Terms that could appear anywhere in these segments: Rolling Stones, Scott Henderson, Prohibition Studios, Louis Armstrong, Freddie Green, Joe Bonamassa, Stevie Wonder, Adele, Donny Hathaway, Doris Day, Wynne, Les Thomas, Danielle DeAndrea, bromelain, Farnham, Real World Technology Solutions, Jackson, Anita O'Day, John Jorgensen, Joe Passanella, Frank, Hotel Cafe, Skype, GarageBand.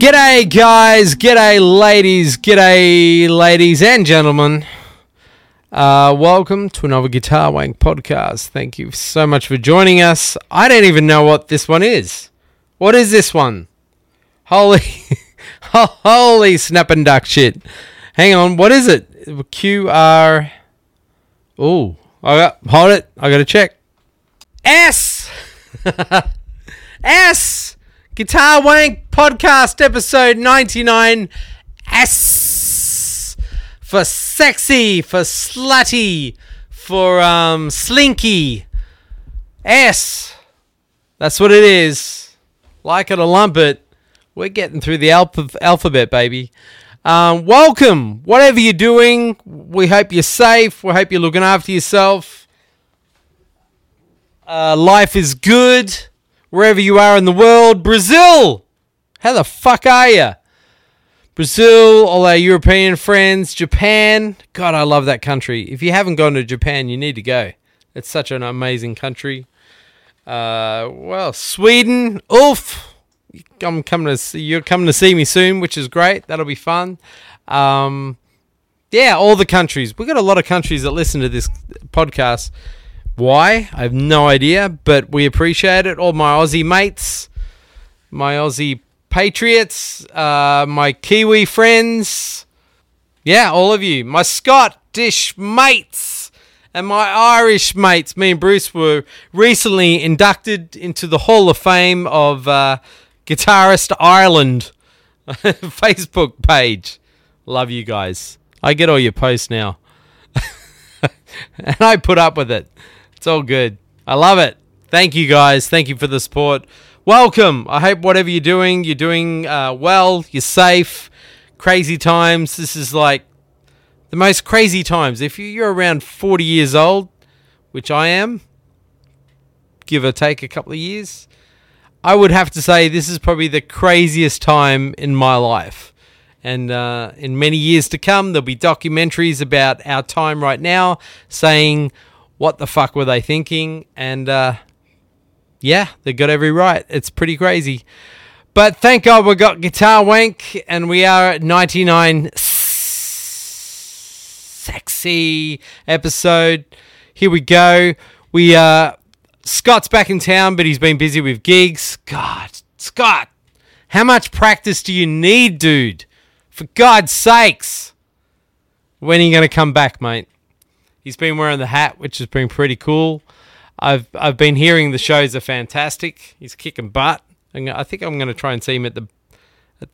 G'day guys, g'day ladies and gentlemen. Welcome to another Guitar Wank podcast. Thank you so much for joining us. I don't even know what this one is. What is this one? Holy snap and duck shit. Hang on, what is it? QR. Ooh, hold it. I gotta check. S. S. Guitar Wank podcast episode 99. S for sexy, for slutty, for slinky. S. That's what it is. Like it or lump it. We're getting through the alphabet, baby. Welcome. Whatever you're doing, we hope you're safe. We hope you're looking after yourself. Life is good. Wherever you are in the world, Brazil, how the fuck are you? Brazil, all our European friends, Japan. God, I love that country. If you haven't gone to Japan, you need to go. It's such an amazing country. Well, Sweden, oof. You're coming to see me soon, which is great. That'll be fun. Yeah, all the countries. We've got a lot of countries that listen to this podcast. Why? I have no idea, but we appreciate it. All my Aussie mates, my Aussie patriots, my Kiwi friends. Yeah, all of you. My Scottish mates and my Irish mates. Me and Bruce were recently inducted into the Hall of Fame of Guitarist Ireland Facebook page. Love you guys. I get all your posts now. And I put up with it. It's all good. I love it. Thank you, guys. Thank you for the support. Welcome. I hope whatever you're doing well. You're safe. Crazy times. This is like the most crazy times. If you're around 40 years old, which I am, give or take a couple of years, I would have to say this is probably the craziest time in my life. And in many years to come, there'll be documentaries about our time right now saying, what the fuck were they thinking? And yeah, they got every right. It's pretty crazy. But thank God we got Guitar Wank and we are at 99 sexy episode. Here we go. Scott's back in town, but he's been busy with gigs. God, Scott, how much practice do you need, dude? For God's sakes. When are you going to come back, mate? He's been wearing the hat, which has been pretty cool. I've been hearing the shows are fantastic. He's kicking butt. I think I'm going to try and see him at the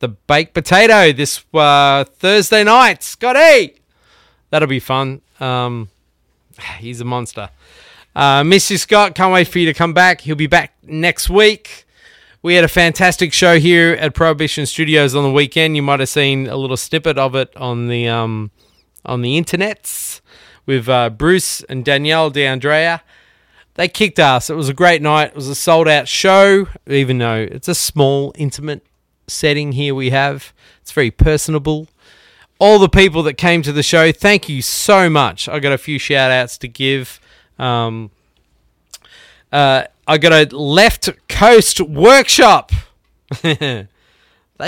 Baked Potato this Thursday night. Scotty! That'll be fun. He's a monster. Miss you, Scott. Can't wait for you to come back. He'll be back next week. We had a fantastic show here at Prohibition Studios on the weekend. You might have seen a little snippet of it on the internets. With Bruce and Danielle DeAndrea. They kicked ass. It was a great night. It was a sold-out show, even though it's a small, intimate setting here we have. It's very personable. All the people that came to the show, thank you so much. I got a few shout-outs to give. I got a Left Coast Workshop. They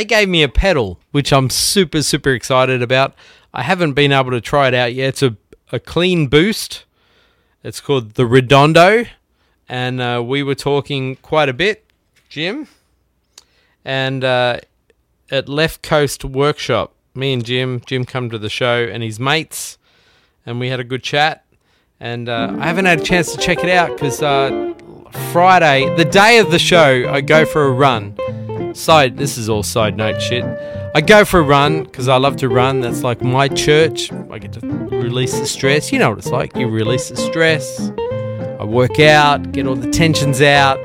gave me a pedal, which I'm super, super excited about. I haven't been able to try it out yet. It's a clean boost. It's called the Redondo, and we were talking quite a bit, Jim, and at Left Coast Workshop, me and Jim come to the show and his mates, and we had a good chat, and I haven't had a chance to check it out because Friday, the day of the show, I go for a run. This is all side note shit. I go for a run because I love to run. That's like my church. I get to release the stress. You know what it's like. You release the stress. I work out, get all the tensions out,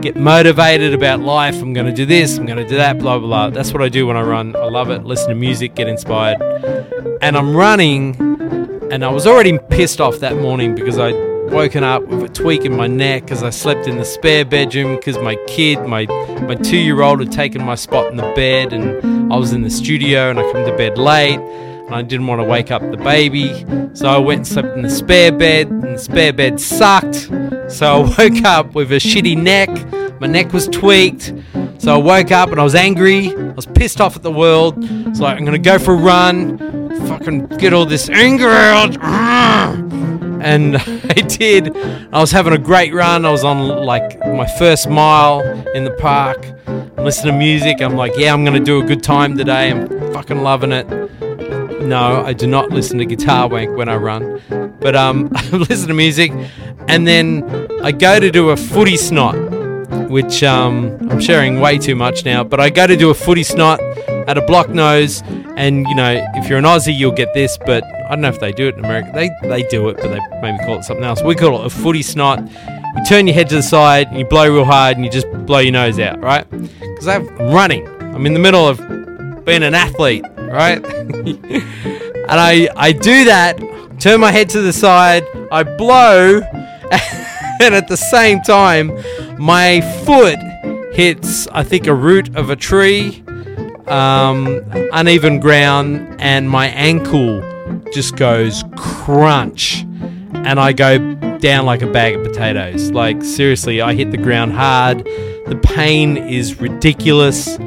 get motivated about life. I'm going to do this. I'm going to do that, blah, blah, blah. That's what I do when I run. I love it. Listen to music, get inspired. And I'm running, and I was already pissed off that morning because I'd woken up with a tweak in my neck because I slept in the spare bedroom because my kid, my 2-year-old had taken my spot in the bed, and I was in the studio and I come to bed late and I didn't want to wake up the baby, so I went and slept in the spare bed, and the spare bed sucked, so I woke up with a shitty neck. My neck was tweaked, so So I woke up and I was angry. I was pissed off at the world. It's like, I'm going to go for a run, fucking get all this anger out. And I did. I was having a great run. I was on like my first mile in the park. I'm listening to music. I'm like, yeah, I'm going to do a good time today. I'm fucking loving it. No, I do not listen to Guitar Wank when I run. But I listen to music. And then I go to do a footy snot, which I'm sharing way too much now. But I go to do a footy snot at a block nose. And, you know, if you're an Aussie, you'll get this. But I don't know if they do it in America. They do it, but they maybe call it something else. We call it a footy snot. You turn your head to the side and you blow real hard and you just blow your nose out, right? Because I'm running. I'm in the middle of being an athlete, right? And I do that, turn my head to the side, I blow, and at the same time, my foot hits, I think, a root of a tree, uneven ground, and my ankle just goes crunch, and I go down like a bag of potatoes. Like, seriously, I hit the ground hard. The pain is ridiculous.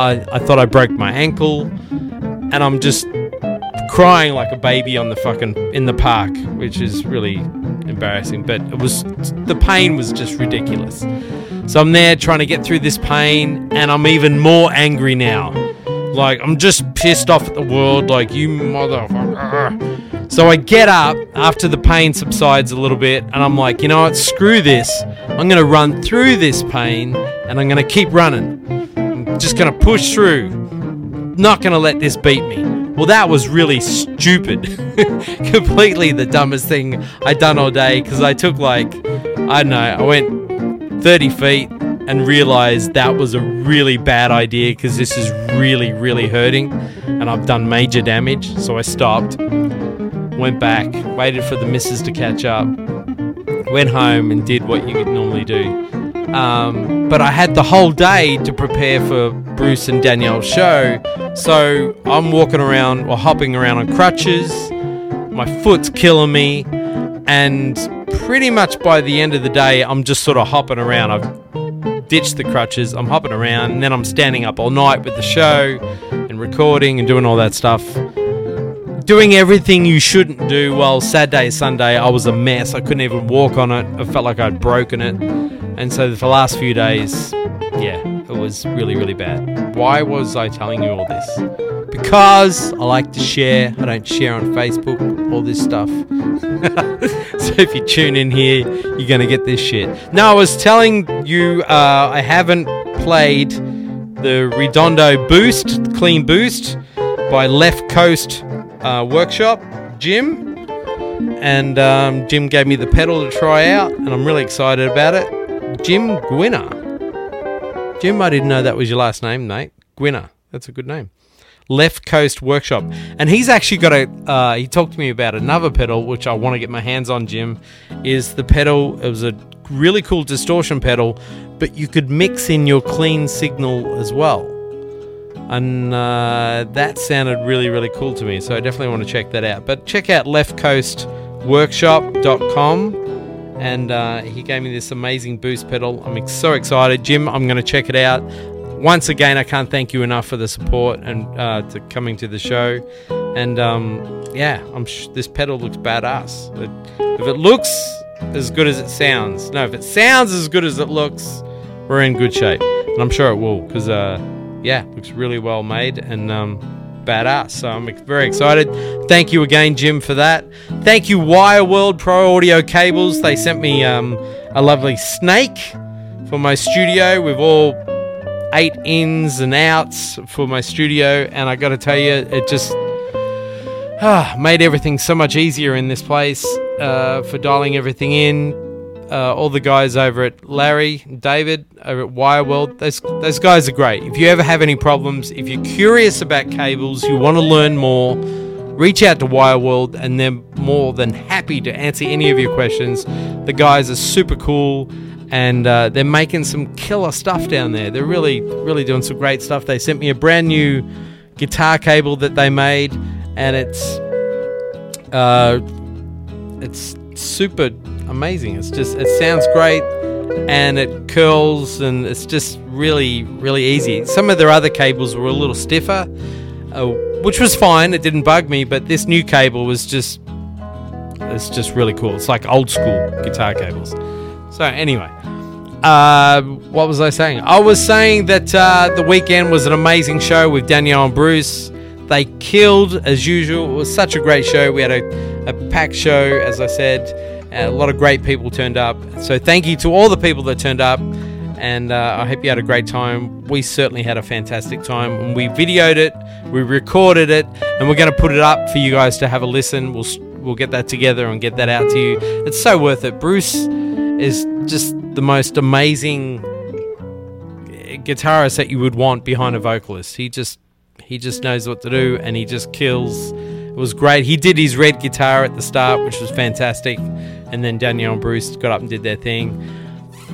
I thought I broke my ankle, and I'm just crying like a baby on the fucking in the park, which is really embarrassing, but it was, the pain was just ridiculous. So I'm there trying to get through this pain, and I'm even more angry now. Like, I'm just pissed off at the world, like, you motherfucker. So I get up after the pain subsides a little bit, and I'm like, you know what, screw this. I'm going to run through this pain, and I'm going to keep running. I'm just going to push through. Not going to let this beat me. Well, that was really stupid. Completely the dumbest thing I'd done all day, because I took, like, I don't know, I went 30 feet, and realised that was a really bad idea because this is really, really hurting and I've done major damage. So I stopped, went back, waited for the missus to catch up, went home and did what you would normally do. But I had the whole day to prepare for Bruce and Danielle's show. So I'm walking around or hopping around on crutches. My foot's killing me. And pretty much by the end of the day, I'm just sort of hopping around. I've ditched the crutches, I'm hopping around, and then I'm standing up all night with the show and recording and doing all that stuff, doing everything you shouldn't do. Well, Saturday, Sunday, I was a mess. I couldn't even walk on it. I felt like I'd broken it. And so for the last few days, yeah, it was really, really bad. Why was I telling you all this? Because I like to share. I don't share on Facebook, all this stuff. So if you tune in here, you're going to get this shit. No, I was telling you I haven't played the Redondo Boost, Clean Boost, by Left Coast Workshop, Jim. And Jim gave me the pedal to try out, and I'm really excited about it. Jim Gwinner. Jim, I didn't know that was your last name, mate. Gwinner. That's a good name. Left Coast Workshop, and he's actually got a he talked to me about another pedal which I want to get my hands on. Jim is the pedal, it was a really cool distortion pedal, but you could mix in your clean signal as well, and that sounded really, really cool to me, so I definitely want to check that out. But check out leftcoastworkshop.com, and he gave me this amazing boost pedal. I'm so excited, Jim. I'm going to check it out. Once again, I can't thank you enough for the support and to coming to the show. And yeah, this pedal looks badass. If it looks as good as it sounds, no, if it sounds as good as it looks, we're in good shape. And I'm sure it will, because yeah, it looks really well made and badass. So I'm very excited. Thank you again, Jim, for that. Thank you, WireWorld Pro Audio Cables. They sent me a lovely snake for my studio. We've all 8 ins and outs for my studio, and I gotta tell you, it just made everything so much easier in this place for dialing everything in. All the guys over at Larry, David over at WireWorld, those guys are great. If you ever have any problems, if you're curious about cables, you want to learn more, reach out to WireWorld, and they're more than happy to answer any of your questions. The guys are super cool. And they're making some killer stuff down there. They're really, really doing some great stuff. They sent me a brand new guitar cable that they made, and it's super amazing. It sounds great. and it curls, and it's just really, really easy. Some of their other cables were a little stiffer, which was fine. It didn't bug me, but this new cable was just, it's just really cool. It's like old school guitar cables. So anyway, what was I saying? I was saying that The Weeknd was an amazing show with Danielle and Bruce. They killed as usual. It was such a great show. We had a packed show, as I said, and a lot of great people turned up. So thank you to all the people that turned up, and I hope you had a great time. We certainly had a fantastic time, and we videoed it, we recorded it, and we're going to put it up for you guys to have a listen. We'll get that together and get that out to you. It's so worth it. Bruce is just the most amazing guitarist that you would want behind a vocalist. He just knows what to do, and he just kills. It was great. He did his red guitar at the start, which was fantastic, and then Danielle and Bruce got up and did their thing.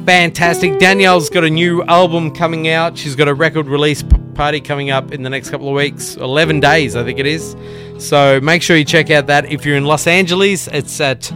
Fantastic. Danielle's got a new album coming out. She's got a record release party coming up in the next couple of weeks, 11 days I think it is, so make sure you check out that. If you're in Los Angeles, it's at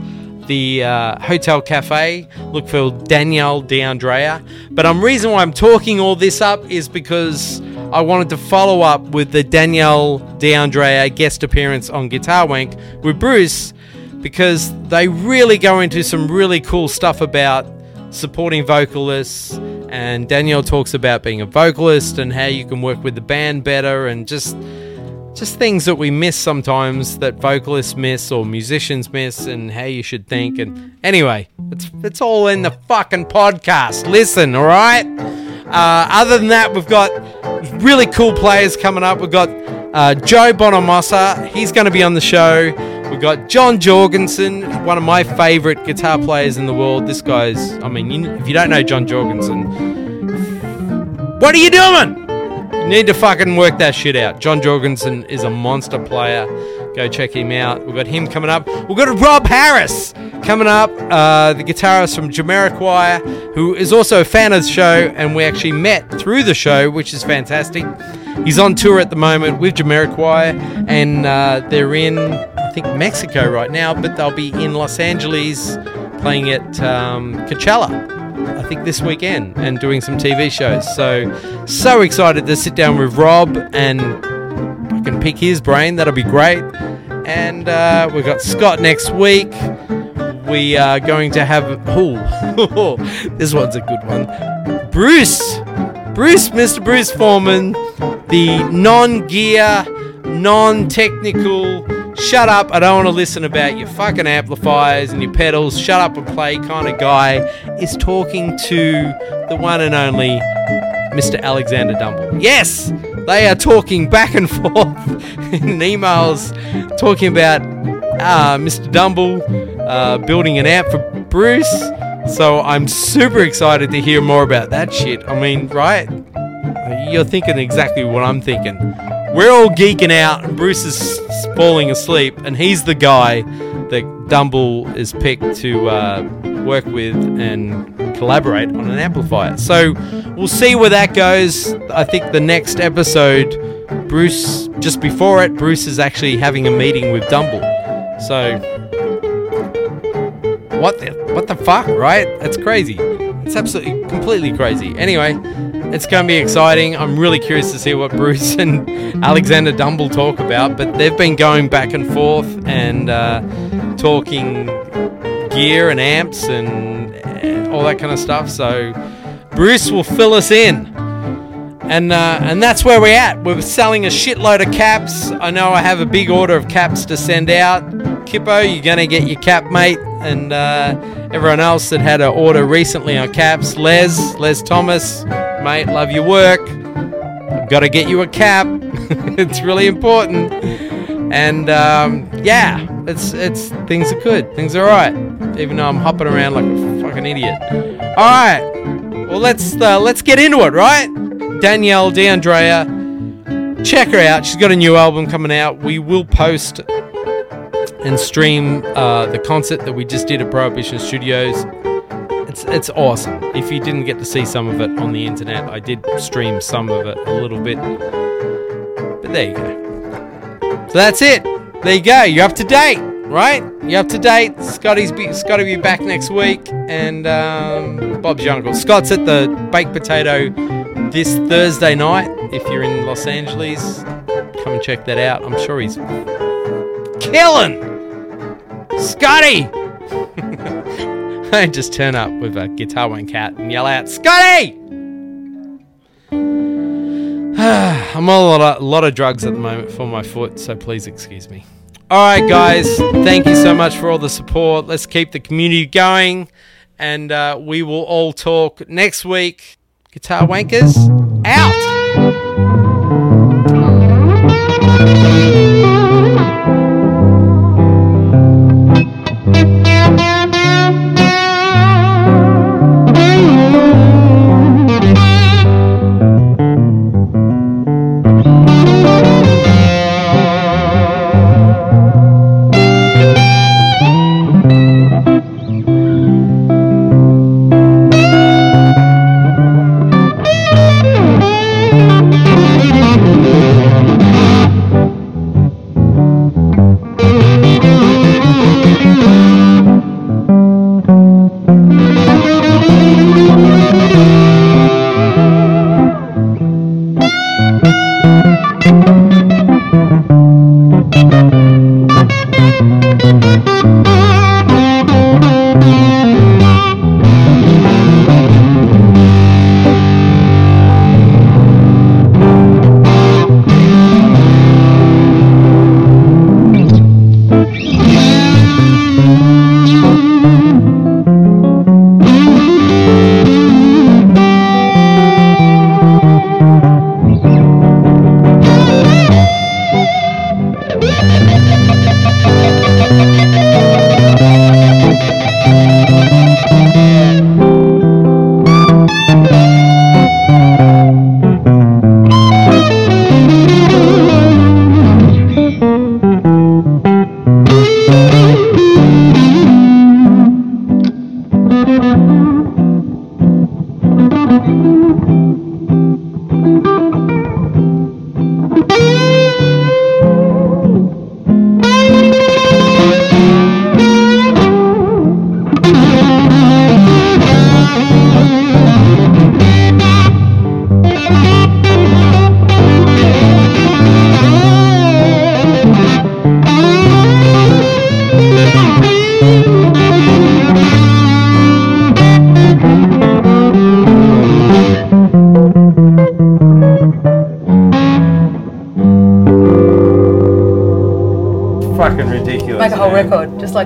the Hotel Cafe. Look for Danielle DeAndrea. But the reason why I'm talking all this up is because I wanted to follow up with the Danielle DeAndrea guest appearance on Guitar Wank with Bruce, because they really go into some really cool stuff about supporting vocalists, and Danielle talks about being a vocalist and how you can work with the band better, and just things that we miss sometimes, that vocalists miss or musicians miss, and how you should think. And anyway, it's all in the fucking podcast. Listen, all right? Other than that, we've got really cool players coming up. We've got Joe Bonamassa. He's going to be on the show. We've got John Jorgensen, one of my favorite guitar players in the world. This guy's, I mean, if you don't know John Jorgensen, what are you doing? Need to fucking work that shit out. John Jorgensen is a monster player. Go check him out. We've got him coming up. We've got Rob Harris coming up, the guitarist from Jamiroquai, who is also a fan of the show, and we actually met through the show, which is fantastic. He's on tour at the moment with Jamiroquai, and they're in, I think, Mexico right now, but they'll be in Los Angeles playing at Coachella, I think, this weekend, and doing some TV shows. So excited to sit down with Rob and I can pick his brain. That'll be great. And we've got Scott next week. We are going to have, oh, this one's a good one. Bruce, Mr. Bruce Foreman, the non-gear, non-technical, shut up, I don't want to listen about your fucking amplifiers and your pedals, shut up and play kind of guy, is talking to the one and only Mr. Alexander Dumble. Yes, they are talking back and forth in emails, talking about Mr. Dumble building an amp for Bruce. So I'm super excited to hear more about that shit. I mean, right? You're thinking exactly what I'm thinking. We're all geeking out, and Bruce is falling asleep, and he's the guy that Dumble is picked to work with and collaborate on an amplifier. So we'll see where that goes. I think the next episode, Bruce, just before it, Bruce is actually having a meeting with Dumble. So what the fuck, right? That's crazy. It's absolutely completely crazy. Anyway, it's going to be exciting. I'm really curious to see what Bruce and Alexander Dumble talk about, but they've been going back and forth and talking gear and amps and all that kind of stuff. So Bruce will fill us in. And that's where we're at. We're selling a shitload of caps. I know I have a big order of caps to send out. Kippo, you're going to get your cap, mate. And everyone else that had an order recently on caps. Les Thomas, mate, love your work. I've got to get you a cap. It's really important. And yeah, it's things are good. Things are all right. Even though I'm hopping around like a fucking idiot. All right. Well, let's get into it, right? Danielle DeAndrea, check her out. She's got a new album coming out. We will post and stream the concert that we just did at Prohibition Studios. It's awesome. If you didn't get to see some of it on the internet, I did stream some of it a little bit. But there you go. So that's it. There you go. You're up to date. Right? You're up to date. Scotty will be back next week. And Bob's your uncle. Scott's at the Baked Potato this Thursday night. If you're in Los Angeles, come and check that out. I'm sure he's killing Scotty. I just turn up with a guitar one cat and yell out, Scotty! I'm on a lot of drugs at the moment for my foot, so please excuse me. All right, guys, thank you so much for all the support. Let's keep the community going, and we will all talk next week. Guitar Wankers, out!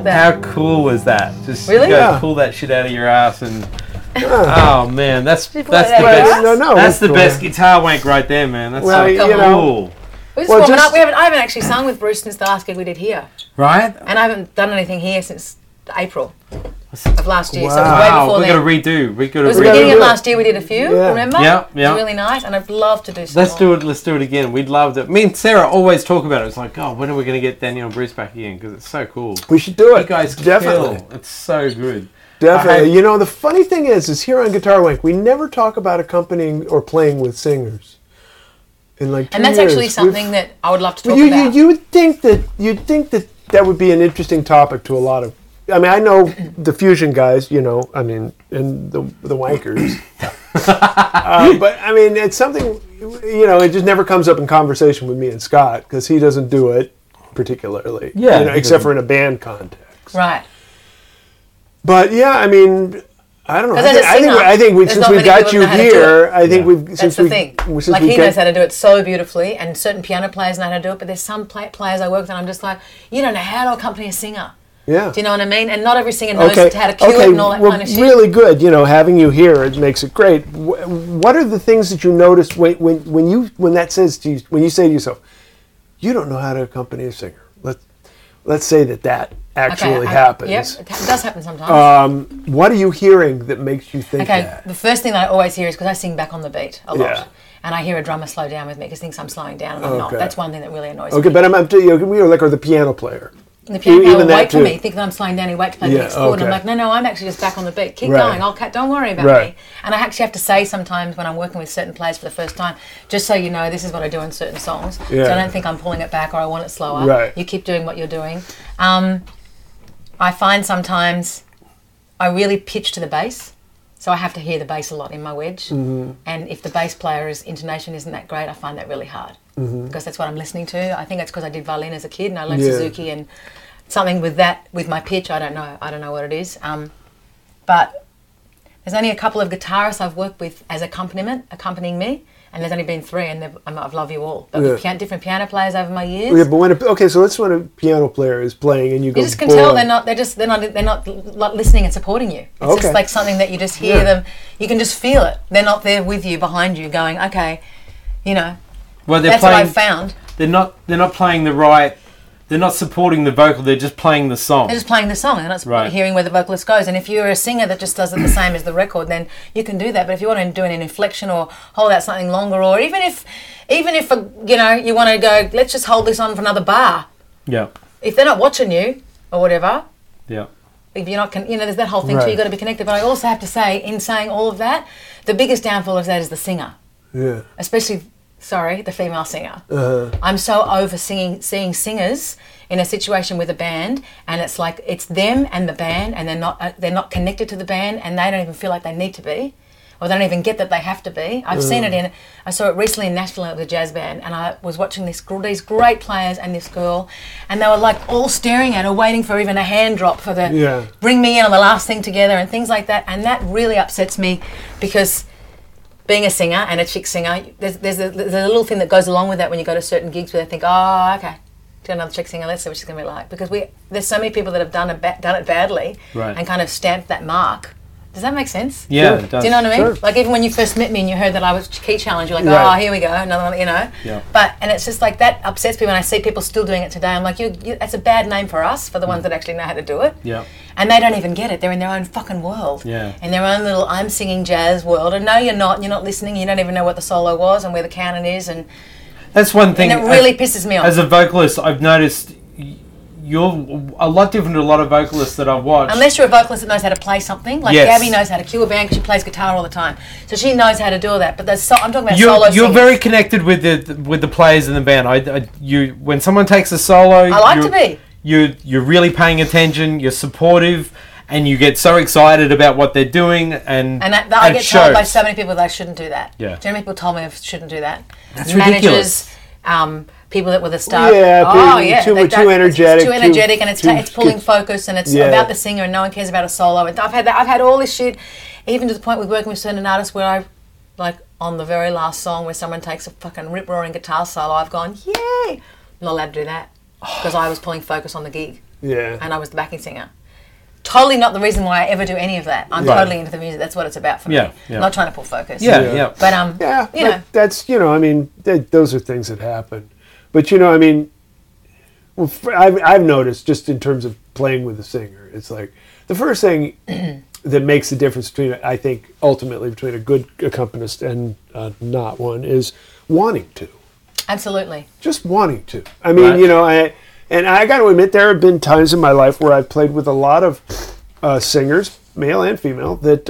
That. How cool was that? Just really? Go pull that shit out of your ass and oh man, that's the best. No, that's the best guitar wank right there, man. That's cool. We're just warming up. I haven't actually sung with Bruce since the last gig we did here. Right? And I haven't done anything here since April of last year. Wow. So it was way before then. We got to redo. It was the beginning of last year. We did a few. Yeah. Remember? Yeah. It was really nice, and I'd love to do some. Let's do it again. We'd love it. Me and Sarah always talk about it. It's like, God, when are we going to get Danielle and Bruce back again? Because it's so cool. We should do it. You guys definitely. Kill. It's so good. Definitely. You know, the funny thing is here on Guitar Wank, we never talk about accompanying or playing with singers. And that's actually something that I would love to talk about. You would think that that would be an interesting topic to a lot of. I mean, I know the fusion guys, and the wankers. But, I mean, it's something, it just never comes up in conversation with me and Scott because he doesn't do it particularly. Yeah. Except for in a band context. Right. But, yeah, I mean, I don't know. I think since we've got you here, That's the thing. Like, he knows how to do it so beautifully, and certain piano players know how to do it, but there's some players I work with and I'm just like, you don't know how to accompany a singer. Yeah. Do you know what I mean? And not every singer knows how to cue it and all that kind of shit. Really good. Having you here, it makes it great. What are the things that you notice when you say to yourself, you don't know how to accompany a singer? Let's say that actually happens. Yes, it does happen sometimes. What are you hearing that makes you think that? Okay, the first thing that I always hear is because I sing back on the beat a lot. Yeah. And I hear a drummer slow down with me because he thinks I'm slowing down and I'm not. That's one thing that really annoys me. Okay, but I'm up to you, or the piano player. And the people will wait for me, thinking I'm slowing down, wait to play the next chord. And I'm like, no, I'm actually just back on the beat. Keep going. Don't worry about me. And I actually have to say sometimes when I'm working with certain players for the first time, just so you know, this is what I do in certain songs. Yeah. So I don't think I'm pulling it back or I want it slower. Right. You keep doing what you're doing. I find sometimes I really pitch to the bass. So I have to hear the bass a lot in my wedge. Mm-hmm. And if the bass player's intonation isn't that great, I find that really hard. Mm-hmm. Because that's what I'm listening to. I think that's because I did violin as a kid and I learned Suzuki and something with that, with my pitch, I don't know what it is. But there's only a couple of guitarists I've worked with as accompaniment, accompanying me, and there's only been three, and I've loved you all. But with different piano players over my years. Yeah, but so let's when a piano player is playing and you go, you just can tell they're not listening and supporting you. It's just like something that you just hear them. You can just feel it. They're not there with you, behind you, going, okay, you know. Well, that's what I've found. They're not playing the right. They're not supporting the vocal. They're just playing the song. They're just playing the song. They're not hearing where the vocalist goes. And if you're a singer that just does it the same as the record, then you can do that. But if you want to do an inflection or hold out something longer, or even if you want to go, let's just hold this on for another bar. Yeah. If they're not watching you or whatever. Yeah. If you're not, there's that whole thing too. You've got to be connected. But I also have to say, in saying all of that, the biggest downfall of that is the singer. Yeah. Especially. Sorry, the female singer. I'm so over seeing singers in a situation with a band, and it's like it's them and the band, and they're not connected to the band, and they don't even feel like they need to be, or they don't even get that they have to be. I've seen it I saw it recently in Nashville with a jazz band, and I was watching these great players and this girl, and they were like all staring at her, waiting for even a hand drop for the bring me in on the last thing together and things like that, and that really upsets me because. Being a singer and a chick singer, there's a little thing that goes along with that when you go to certain gigs where they think, oh, okay, do another chick singer, let's see what she's going to be like. Because there's so many people that have done it badly and kind of stamped that mark. Does that make sense? Yeah, it does. Do you know what I mean? Sure. Like even when you first met me and you heard that I was key challenge, you're like, oh, here we go, another one, you know. Yeah. But, and it's just like that upsets me when I see people still doing it today. I'm like, you that's a bad name for us, for the ones that actually know how to do it. Yeah. And they don't even get it. They're in their own fucking world. Yeah. In their own little I'm singing jazz world. And no, you're not listening. You don't even know what the solo was and where the canon is. And that's one thing. And it really pisses me off. As a vocalist, I've noticed you're a lot different to a lot of vocalists that I've watched. Unless you're a vocalist that knows how to play something. Like Gabby knows how to cue a band because she plays guitar all the time. So she knows how to do all that. But I'm talking about solo singers. You're very connected with the players in the band. You when someone takes a solo... I like to be. You're really paying attention, you're supportive, and you get so excited about what they're doing. And I get told by so many people that I shouldn't do that. Yeah. So many people told me I shouldn't do that. That's ridiculous. Managers, people that were the star. Yeah, too energetic. It's too energetic and it's pulling focus and it's about the singer and no one cares about a solo. And I've had all this shit, even to the point with working with certain artists where I, like on the very last song where someone takes a fucking rip-roaring guitar solo, I've gone, yay! I'm not allowed to do that. Because I was pulling focus on the gig. Yeah. And I was the backing singer. Totally not the reason why I ever do any of that. I'm totally into the music. That's what it's about for me. Yeah. I'm not trying to pull focus. Yeah. But, that's, those are things that happen. But, I've noticed just in terms of playing with a singer, it's like the first thing that makes the difference between, I think, ultimately between a good accompanist and not one is wanting to. Absolutely. Just wanting to. I mean, I got to admit, there have been times in my life where I've played with a lot of singers, male and female, that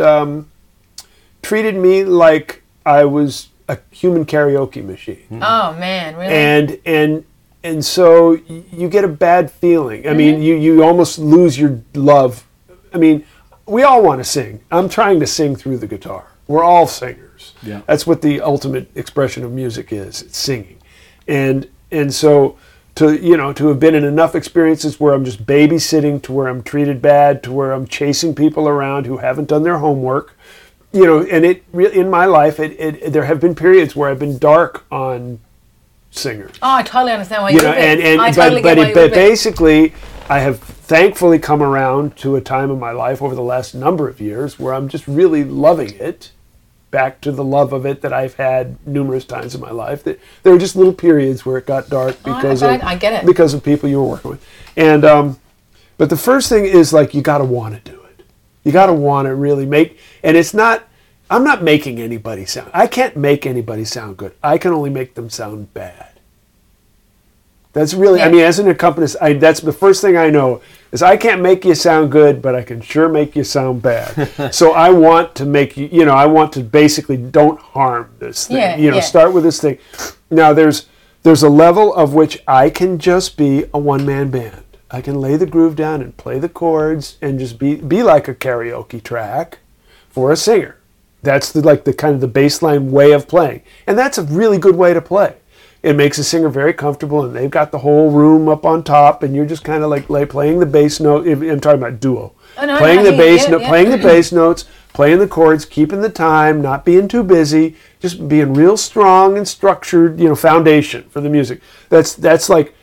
treated me like I was a human karaoke machine. Oh man, really? And so you get a bad feeling. I mean, you almost lose your love. I mean, we all want to sing. I'm trying to sing through the guitar. We're all singers. Yeah. That's what the ultimate expression of music is. It's singing. And so to have been in enough experiences where I'm just babysitting, to where I'm treated bad, to where I'm chasing people around who haven't done their homework, and it really, in my life, there have been periods where I've been dark on singers. Oh, I totally understand why you would be. But basically, I have thankfully come around to a time in my life over the last number of years where I'm just really loving it, back to the love of it that I've had numerous times in my life. That there were just little periods where it got dark because of people you were working with. And but the first thing is like you got to want to do it. You got to want to really make. And it's not. I'm not making anybody sound. I can't make anybody sound good. I can only make them sound bad. That's really, yeah. I mean, as an accompanist, that's the first thing I know is I can't make you sound good, but I can sure make you sound bad. So I want to make you, you know, I want to basically don't harm this thing. Yeah, you know, yeah. Start with this thing. Now, there's a level of which I can just be a one-man band. I can lay the groove down and play the chords and just be like a karaoke track for a singer. That's the kind of the baseline way of playing. And that's a really good way to play. It makes a singer very comfortable, and they've got the whole room up on top, and you're just kind of like playing the bass note. I'm talking about duo. Oh, no, playing the bass note, playing the bass notes, playing the chords, keeping the time, not being too busy, just being real strong and structured, you know, foundation for the music. That's like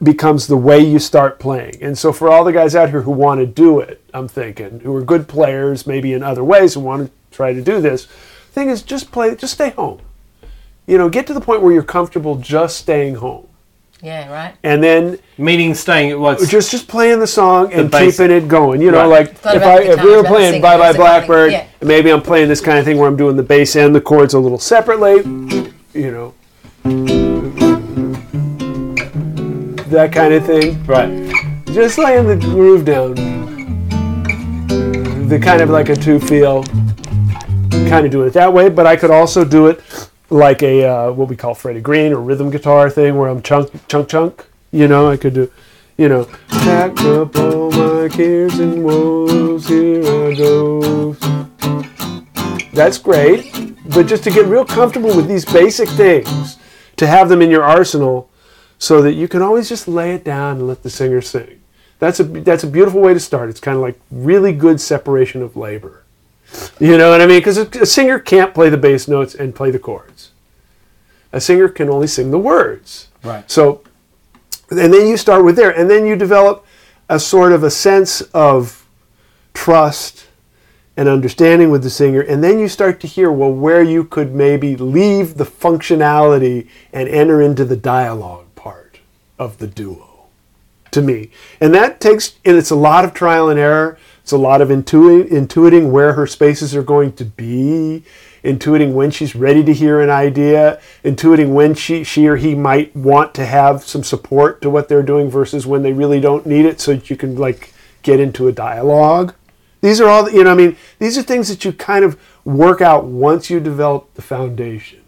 becomes the way you start playing. And so for all the guys out here who want to do it, I'm thinking, who are good players maybe in other ways who want to try to do this, the thing is just stay home. You know, get to the point where you're comfortable just staying home. Yeah, right. And then... Meaning staying at once. Just playing the song and keeping it going. You know, right. Like if we were playing Bye Bye Blackbird, yeah. Maybe I'm playing this kind of thing where I'm doing the bass and the chords a little separately, you know. That kind of thing. Right. Just laying the groove down. The kind of like a two feel. Kind of doing it that way, but I could also do it like a what we call Freddie Green or rhythm guitar thing where I'm chunk. You know, I could do, you know, pack up all my cares and woes, here I go. That's great, but just to get real comfortable with these basic things, to have them in your arsenal so that you can always just lay it down and let the singer sing. That's a beautiful way to start. It's kind of like really good separation of labor. You know what I mean? Because a singer can't play the bass notes and play the chords. A singer can only sing the words. Right. So, and then you start with there, and then you develop a sort of a sense of trust and understanding with the singer, and then you start to hear, well, where you could maybe leave the functionality and enter into the dialogue part of the duo, to me. And that takes, and it's a lot of trial and error. It's a lot of intuiting where her spaces are going to be, intuiting when she's ready to hear an idea, intuiting when she or he might want to have some support to what they're doing versus when they really don't need it, so that you can like get into a dialogue. These are all, you know, I mean, these are things that you kind of work out once you develop the foundation.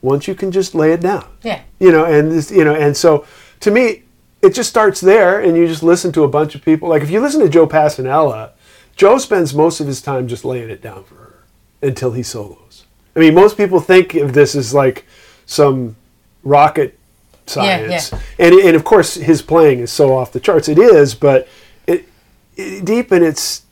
Once you can just lay it down. Yeah. You know, and this, you know, and so to me, it just starts there, and you just listen to a bunch of people. Like, if you listen to Joe Passanella, Joe spends most of his time just laying it down for her until he solos. I mean, most people think of this as like some rocket science. Yeah, yeah. And of course, his playing is so off the charts. It is, but it deep in its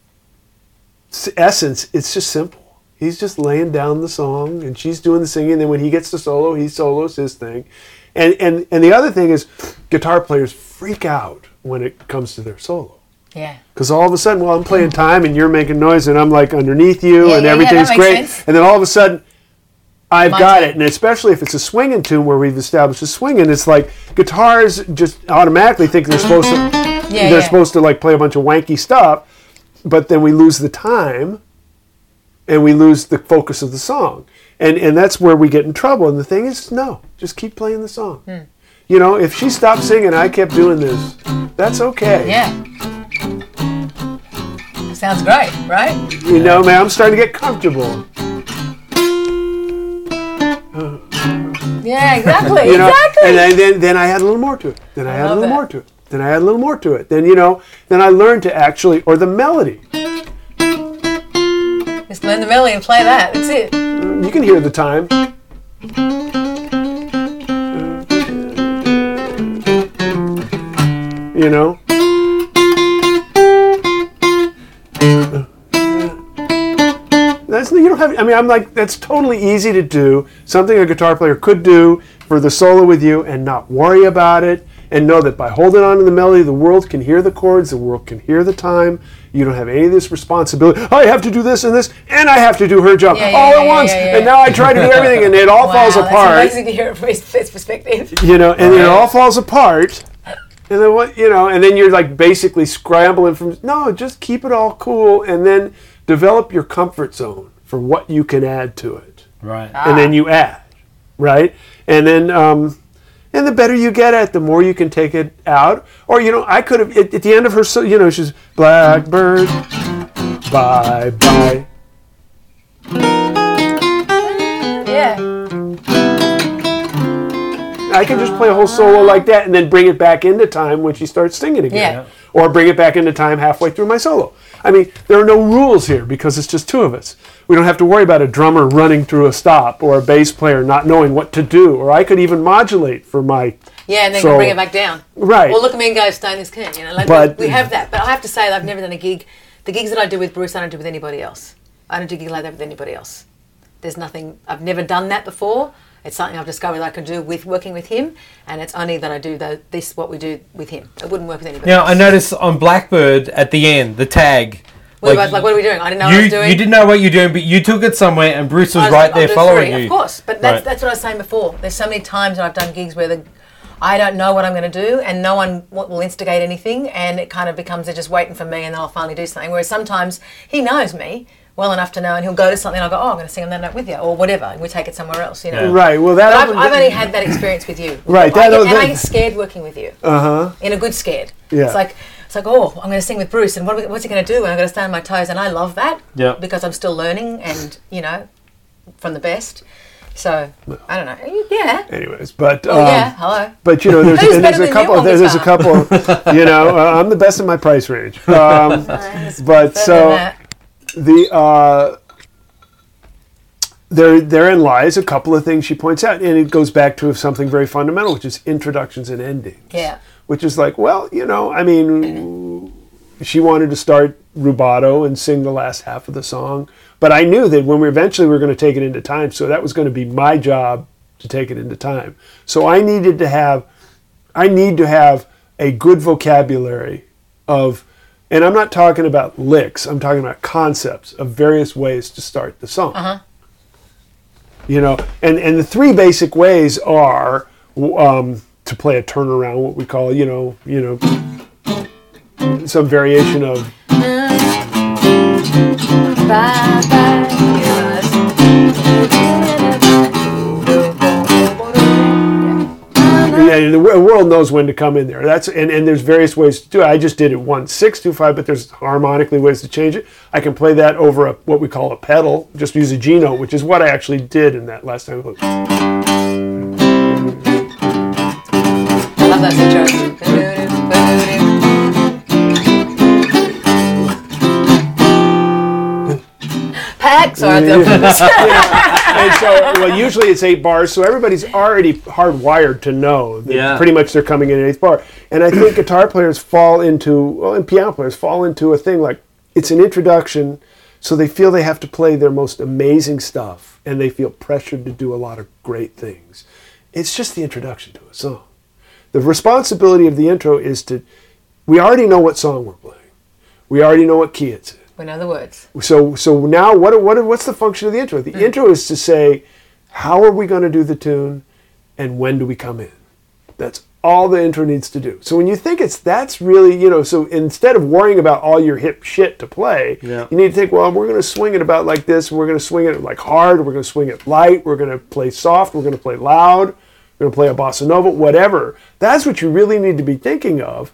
essence, it's just simple. He's just laying down the song, and she's doing the singing, and then when he gets to solo, he solos his thing. And the other thing is, guitar players freak out when it comes to their solo. Yeah. Because all of a sudden, well, I'm playing time and you're making noise and I'm like underneath you and everything's great. Sense. And then all of a sudden, I've got it. And especially if it's a swinging tune where we've established a swinging, it's like guitars just automatically think they're supposed to supposed to like play a bunch of wanky stuff, but then we lose the time and we lose the focus of the song. And that's where we get in trouble. And the thing is, no, just keep playing the song. Mm. You know, if she stopped singing, I kept doing this. That's okay. Yeah. Sounds great, right? You know, man, I'm starting to get comfortable. Yeah, exactly. You know, exactly. And then I had a little more to it. Then I had a little more to it. Then I had a little more to it. Then, you know, then I learned to actually, or the melody. Just learn the melody and play that. That's it. You can hear the time. You know? I'm like, that's totally easy to do. Something a guitar player could do for the solo with you and not worry about it. And know that by holding on to the melody, the world can hear the chords, the world can hear the time. You don't have any of this responsibility. I have to do this and this, and I have to do her jump at once. Yeah, yeah. And now I try to do everything, and it all falls apart. That's amazing to hear it from his perspective. You know, and it all falls apart. And then what? You know, and then you're like basically scrambling from just keep it all cool, and then develop your comfort zone for what you can add to it. Right. And then you add, right? And then And the better you get at it, the more you can take it out. Or, you know, I could have, at the end of her, you know, she's, Blackbird, bye-bye. Yeah. I can just play a whole solo like that and then bring it back into time when she starts singing again. Yeah. Or bring it back into time halfway through my solo. I mean, there are no rules here because it's just two of us. We don't have to worry about a drummer running through a stop or a bass player not knowing what to do. Or I could even modulate for my and then bring it back down. Right. Well, look at me and go, Stone is king. You know, like but, we have that. But I have to say, I've never done a gig. The gigs that I do with Bruce, I don't do with anybody else. I don't do a gig like that with anybody else. There's nothing. I've never done that before. It's something I've discovered I can do with working with him, and it's only that I do this what we do with him. It wouldn't work with anybody else. I noticed on Blackbird at the end, the tag. We were both like, what are we doing? I didn't know what I was doing. You didn't know what you were doing, but you took it somewhere, and Bruce was right there following you. Of course, but that's what I was saying before. There's so many times that I've done gigs where I don't know what I'm going to do, and no one will instigate anything, and it kind of becomes they're just waiting for me, and then I'll finally do something. Whereas sometimes he knows me well enough to know, and he'll go to something and I'll go, I'm going to sing on that note with you, or whatever, and we take it somewhere else, you know. Yeah. Right, well that... I've only had that experience with you. Right. I get scared working with you. Uh-huh. In a good scared. Yeah. It's like, oh, I'm going to sing with Bruce, and what's he going to do? And I'm going to stand on my toes, and I love that. Yeah. Because I'm still learning, and, you know, from the best. So, I don't know. Yeah. Anyways, but... yeah, hello. But, you know, there's a couple, you know, I'm the best in my price range. But so... The therein lies a couple of things she points out, and it goes back to something very fundamental, which is introductions and endings. Yeah. Which is like, well, you know, I mean, she wanted to start rubato and sing the last half of the song, but I knew that when we eventually were going to take it into time, so that was going to be my job to take it into time. So I need to have a good vocabulary of. And I'm not talking about licks. I'm talking about concepts of various ways to start the song. Uh-huh. You know, and the three basic ways are to play a turnaround, what we call, you know, some variation of. And the world knows when to come in there. That's and there's various ways to do it. I just did it 1, 6, 2, 5, but there's harmonically ways to change it. I can play that over what we call a pedal. Just use a G note, which is what I actually did in that last time. I love that picture. Sorry, and so, well, usually it's 8 bars, so everybody's already hardwired to know that pretty much they're coming in at 8th bar. And I think guitar players and piano players fall into a thing like it's an introduction, so they feel they have to play their most amazing stuff, and they feel pressured to do a lot of great things. It's just the introduction to a song. The responsibility of the intro is we already know what song we're playing. We already know what key it's in. In other words. So now what's the function of the intro? The intro is to say, how are we going to do the tune and when do we come in? That's all the intro needs to do. So when you think that's really, you know, so instead of worrying about all your hip shit to play, you need to think, well, we're going to swing it about like this, we're going to swing it like hard, we're going to swing it light, we're going to play soft, we're going to play loud, we're going to play a bossa nova, whatever. That's what you really need to be thinking of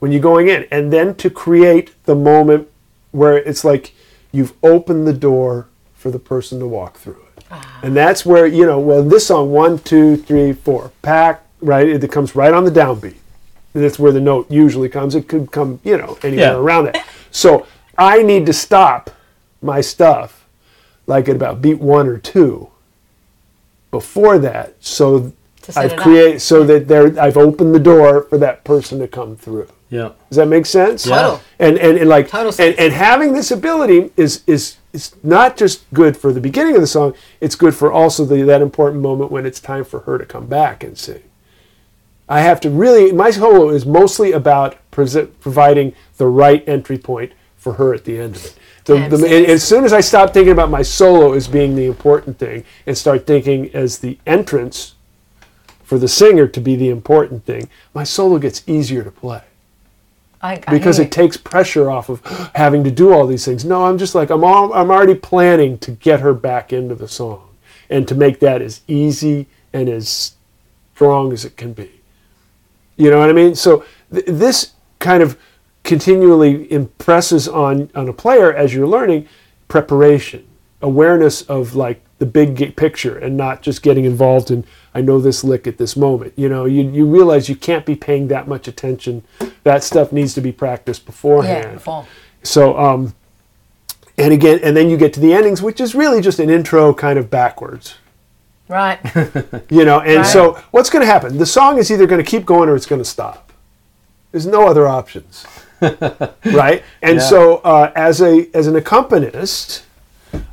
when you're going in. And then to create the moment where it's like you've opened the door for the person to walk through it. Ah. And that's where, you know, well, this song, 1, 2, 3, 4, pack, right? It comes right on the downbeat. And that's where the note usually comes. It could come, you know, anywhere around that. So I need to stop my stuff like at about beat 1 or 2 before that. So I've opened the door for that person to come through. Yeah. Does that make sense? Yeah. Total. And like total sense. And having this ability is not just good for the beginning of the song, it's good for also that important moment when it's time for her to come back and sing. I have to really, my solo is mostly about providing the right entry point for her at the end of it. As soon as I stop thinking about my solo as being the important thing and start thinking as the entrance for the singer to be the important thing, my solo gets easier to play. Because it takes pressure off of having to do all these things. No, I'm just like, I'm already planning to get her back into the song and to make that as easy and as strong as it can be. You know what I mean? So this kind of continually impresses on a player as you're learning preparation, awareness of like the big picture, and not just getting involved in, I know this lick at this moment. You know, you realize you can't be paying that much attention. That stuff needs to be practiced beforehand. Yeah, before. So, and again, and then you get to the endings, which is really just an intro kind of backwards. Right. You know, and right. So what's going to happen? The song is either going to keep going or it's going to stop. There's no other options. Right? And yeah. So as an accompanist,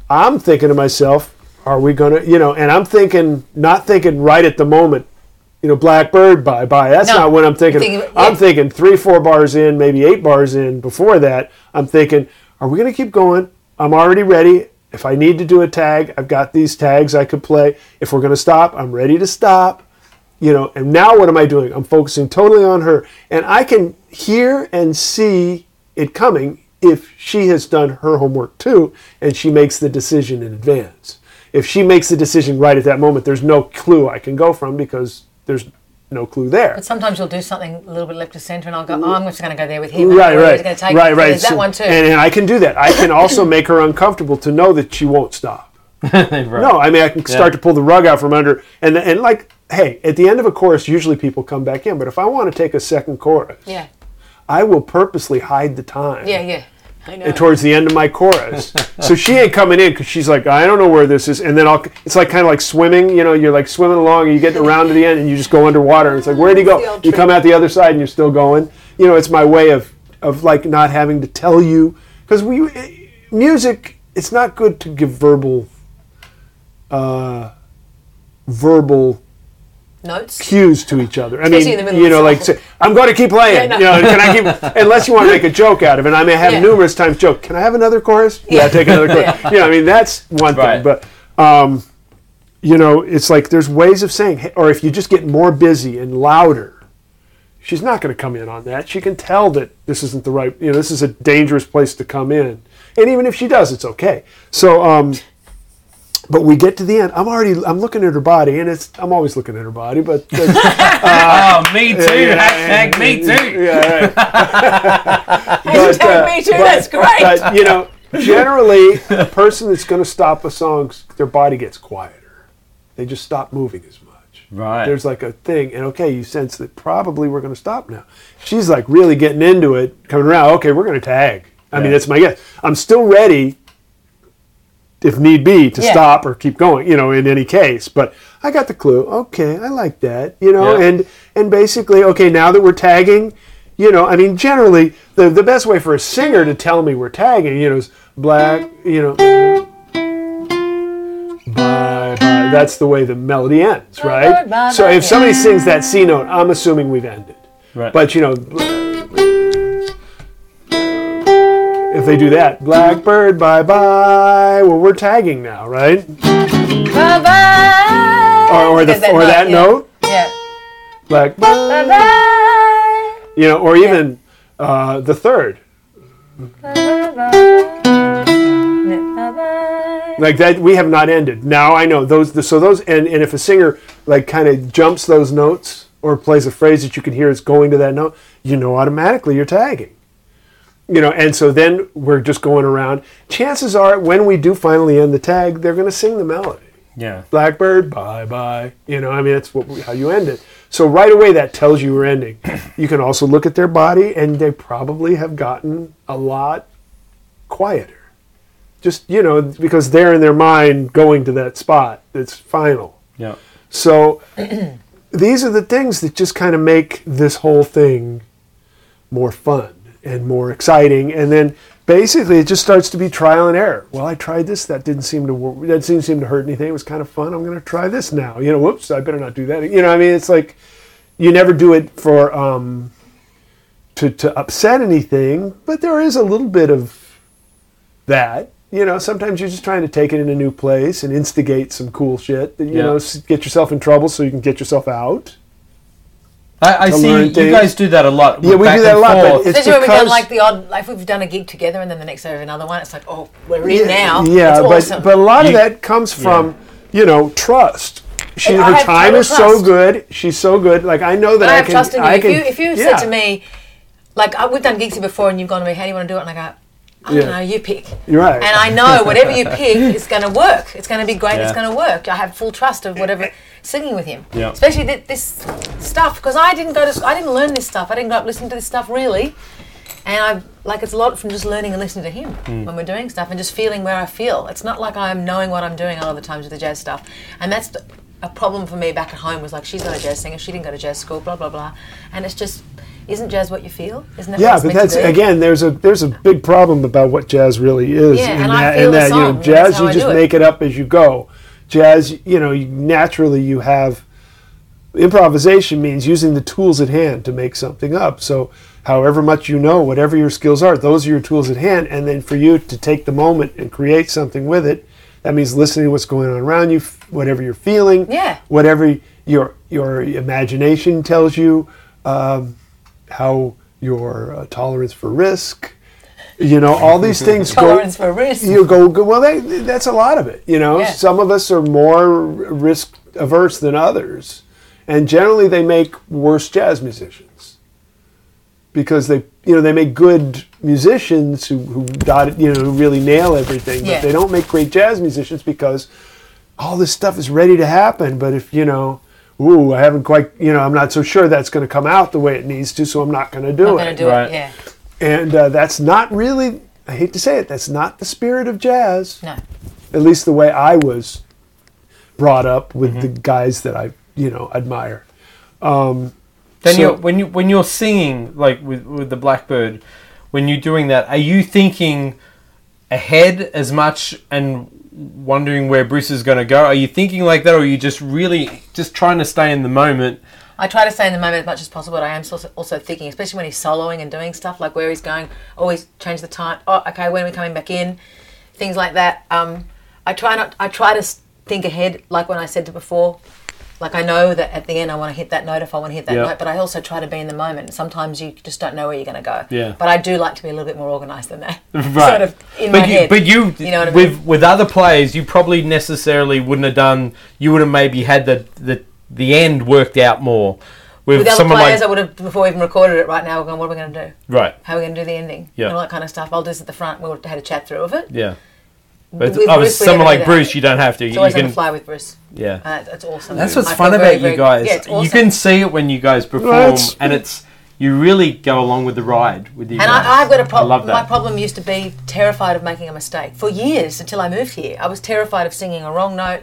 I'm thinking to myself, are we going to, you know, and I'm thinking, not thinking right at the moment, you know, Blackbird, bye-bye. That's not what I'm thinking. I'm thinking 3-4 bars in, maybe 8 bars in before that. I'm thinking, are we going to keep going? I'm already ready. If I need to do a tag, I've got these tags I could play. If we're going to stop, I'm ready to stop. You know, and now what am I doing? I'm focusing totally on her. And I can hear and see it coming if she has done her homework too, and she makes the decision in advance. If she makes the decision right at that moment, there's no clue I can go from because there's no clue there. But sometimes you'll do something a little bit left of center, and I'll go, oh, I'm just going to go there with him. Right. There's that one too. And I can do that. I can also make her uncomfortable to know that she won't stop. Right. No, I mean, I can start to pull the rug out from under. And like, hey, at the end of a chorus, usually people come back in. But if I want to take a second chorus, I will purposely hide the time. Yeah. I know. And towards the end of my chorus. So she ain't coming in because she's like, I don't know where this is. And then it's like kind of like swimming. You know, you're like swimming along and you get around to the end and you just go underwater. And it's like, where'd he go? You come out the other side and you're still going. You know, it's my way of like not having to tell you. Because music, it's not good to give verbal notes, cues to each other. I mean, you know, like, say, I'm going to keep playing. Yeah, no. You know, unless you want to make a joke out of it. I may have numerous times joke. Can I have another chorus? Yeah, take another chorus. Yeah. You know, I mean, that's one thing. But, you know, it's like there's ways of saying, hey, or if you just get more busy and louder, she's not going to come in on that. She can tell that this isn't the right, you know, this is a dangerous place to come in. And even if she does, it's okay. So, but we get to the end. I'm looking at her body, and I'm always looking at her body. But oh, me too. Yeah, hashtag me too. Yeah, right. Hashtag me too. That's great. But, you know, generally, a person that's going to stop a song, their body gets quieter. They just stop moving as much. Right. There's like a thing, and okay, you sense that probably we're going to stop now. She's like really getting into it, coming around. Okay, we're going to tag. I mean, that's my guess. I'm still ready, if need be, to stop or keep going, you know, in any case. But I got the clue. Okay, I like that, you know. Yeah. And basically, okay, now that we're tagging, you know, I mean, generally, the best way for a singer to tell me we're tagging, you know, is black, you know. Bye-bye. That's the way the melody ends, right? Bye-bye. So if somebody sings that C note, I'm assuming we've ended. Right. But, you know, if they do that, Blackbird, bye-bye. Well, we're tagging now, right? Bye-bye. Or that note. Yeah. Blackbird. Bye-bye. You know, or even the third. Bye-bye. Like that, we have not ended. Now I know those. So if a singer like kind of jumps those notes or plays a phrase that you can hear is going to that note, you know automatically you're tagging. You know, and so then we're just going around. Chances are, when we do finally end the tag, they're going to sing the melody. Yeah. Blackbird, bye-bye. You know, I mean, that's how you end it. So right away, that tells you we're ending. You can also look at their body, and they probably have gotten a lot quieter. Just, you know, because they're in their mind going to that spot that's final. Yeah. So these are the things that just kind of make this whole thing more fun and more exciting, and then basically it just starts to be trial and error. Well, I tried this; that didn't seem to work. That didn't seem to hurt anything. It was kind of fun. I'm going to try this now. You know, whoops! I better not do that. You know, I mean, it's like you never do it for to upset anything, but there is a little bit of that. You know, sometimes you're just trying to take it in a new place and instigate some cool shit. That, you know, get yourself in trouble so you can get yourself out. I see you guys do that a lot. Yeah, we do that a lot. But it's where we've done like the odd, like we've done a gig together and then the next day we have another one. It's like, oh, we're in now. Yeah, but awesome. But a lot of that comes from, you know, trust. her time is so good. She's so good. Like, I know that I can. I have trust in you. If you said to me, like, we've done gigs here before, and you've gone to me, how do you want to do it? And I go, I don't know, you pick. You're right. And I know whatever you pick is going to work. It's going to be great. Yeah. It's going to work. I have full trust of whatever singing with him. Yeah. Especially this stuff, because I didn't learn this stuff. I didn't go up listening to this stuff really. And it's a lot from just learning and listening to him when we're doing stuff and just feeling where I feel. It's not like I'm knowing what I'm doing a lot of the times with the jazz stuff. And that's a problem for me back at home, was like, she's not a jazz singer, she didn't go to jazz school, blah, blah, blah. And it's just, isn't jazz what you feel? Isn't that what it's meant to do? Yeah, but that's, again, there's a big problem about what jazz really is. Yeah, and I feel the song. You know, jazz, you just make it up as you go. Jazz, you know, naturally you have... Improvisation means using the tools at hand to make something up. So however much you know, whatever your skills are, those are your tools at hand. And then for you to take the moment and create something with it, that means listening to what's going on around you, whatever you're feeling, whatever your imagination tells you, how your tolerance for risk, you know, all these things. Tolerance for risk. You go well, that's a lot of it. You know, some of us are more risk averse than others. And generally, they make worse jazz musicians because they make good musicians who really nail everything, but they don't make great jazz musicians because all this stuff is ready to happen. But if I haven't quite, I'm not so sure that's going to come out the way it needs to, so I'm not going to do it. And that's not really, I hate to say it, that's not the spirit of jazz. No, at least the way I was brought up with the guys that I admire. Danielle, when you're singing, like with the Blackbird, when you're doing that, are you thinking ahead as much and wondering where Bruce is going to go? Are you thinking like that, or are you just really just trying to stay in the moment? I try to stay in the moment as much as possible, but I am also thinking, especially when he's soloing and doing stuff, like where he's going, always change the time. Oh, okay, when are we coming back in? Things like that. I try to think ahead, like when I said to before, like, I know that at the end I want to hit that note if I want to hit that note, but I also try to be in the moment. Sometimes you just don't know where you're going to go. Yeah. But I do like to be a little bit more organised than that. Right. Sort of in my head. But you know what I mean? With other players, you probably necessarily wouldn't have done, you would have maybe had the end worked out more. With other players, I would have, before we even recorded it right now, we're going, what are we going to do? Right. How are we going to do the ending? Yeah. And all that kind of stuff. I'll do this at the front. We'll have a chat through of it. Yeah. With someone like Bruce, you don't have to. It's always you can fly with Bruce. Yeah, that's awesome. That's what's fun about you guys. Yeah, it's awesome. You can see it when you guys perform, and it's you really go along with the ride with you. And guys. I've got a problem. My problem used to be terrified of making a mistake for years until I moved here. I was terrified of singing a wrong note,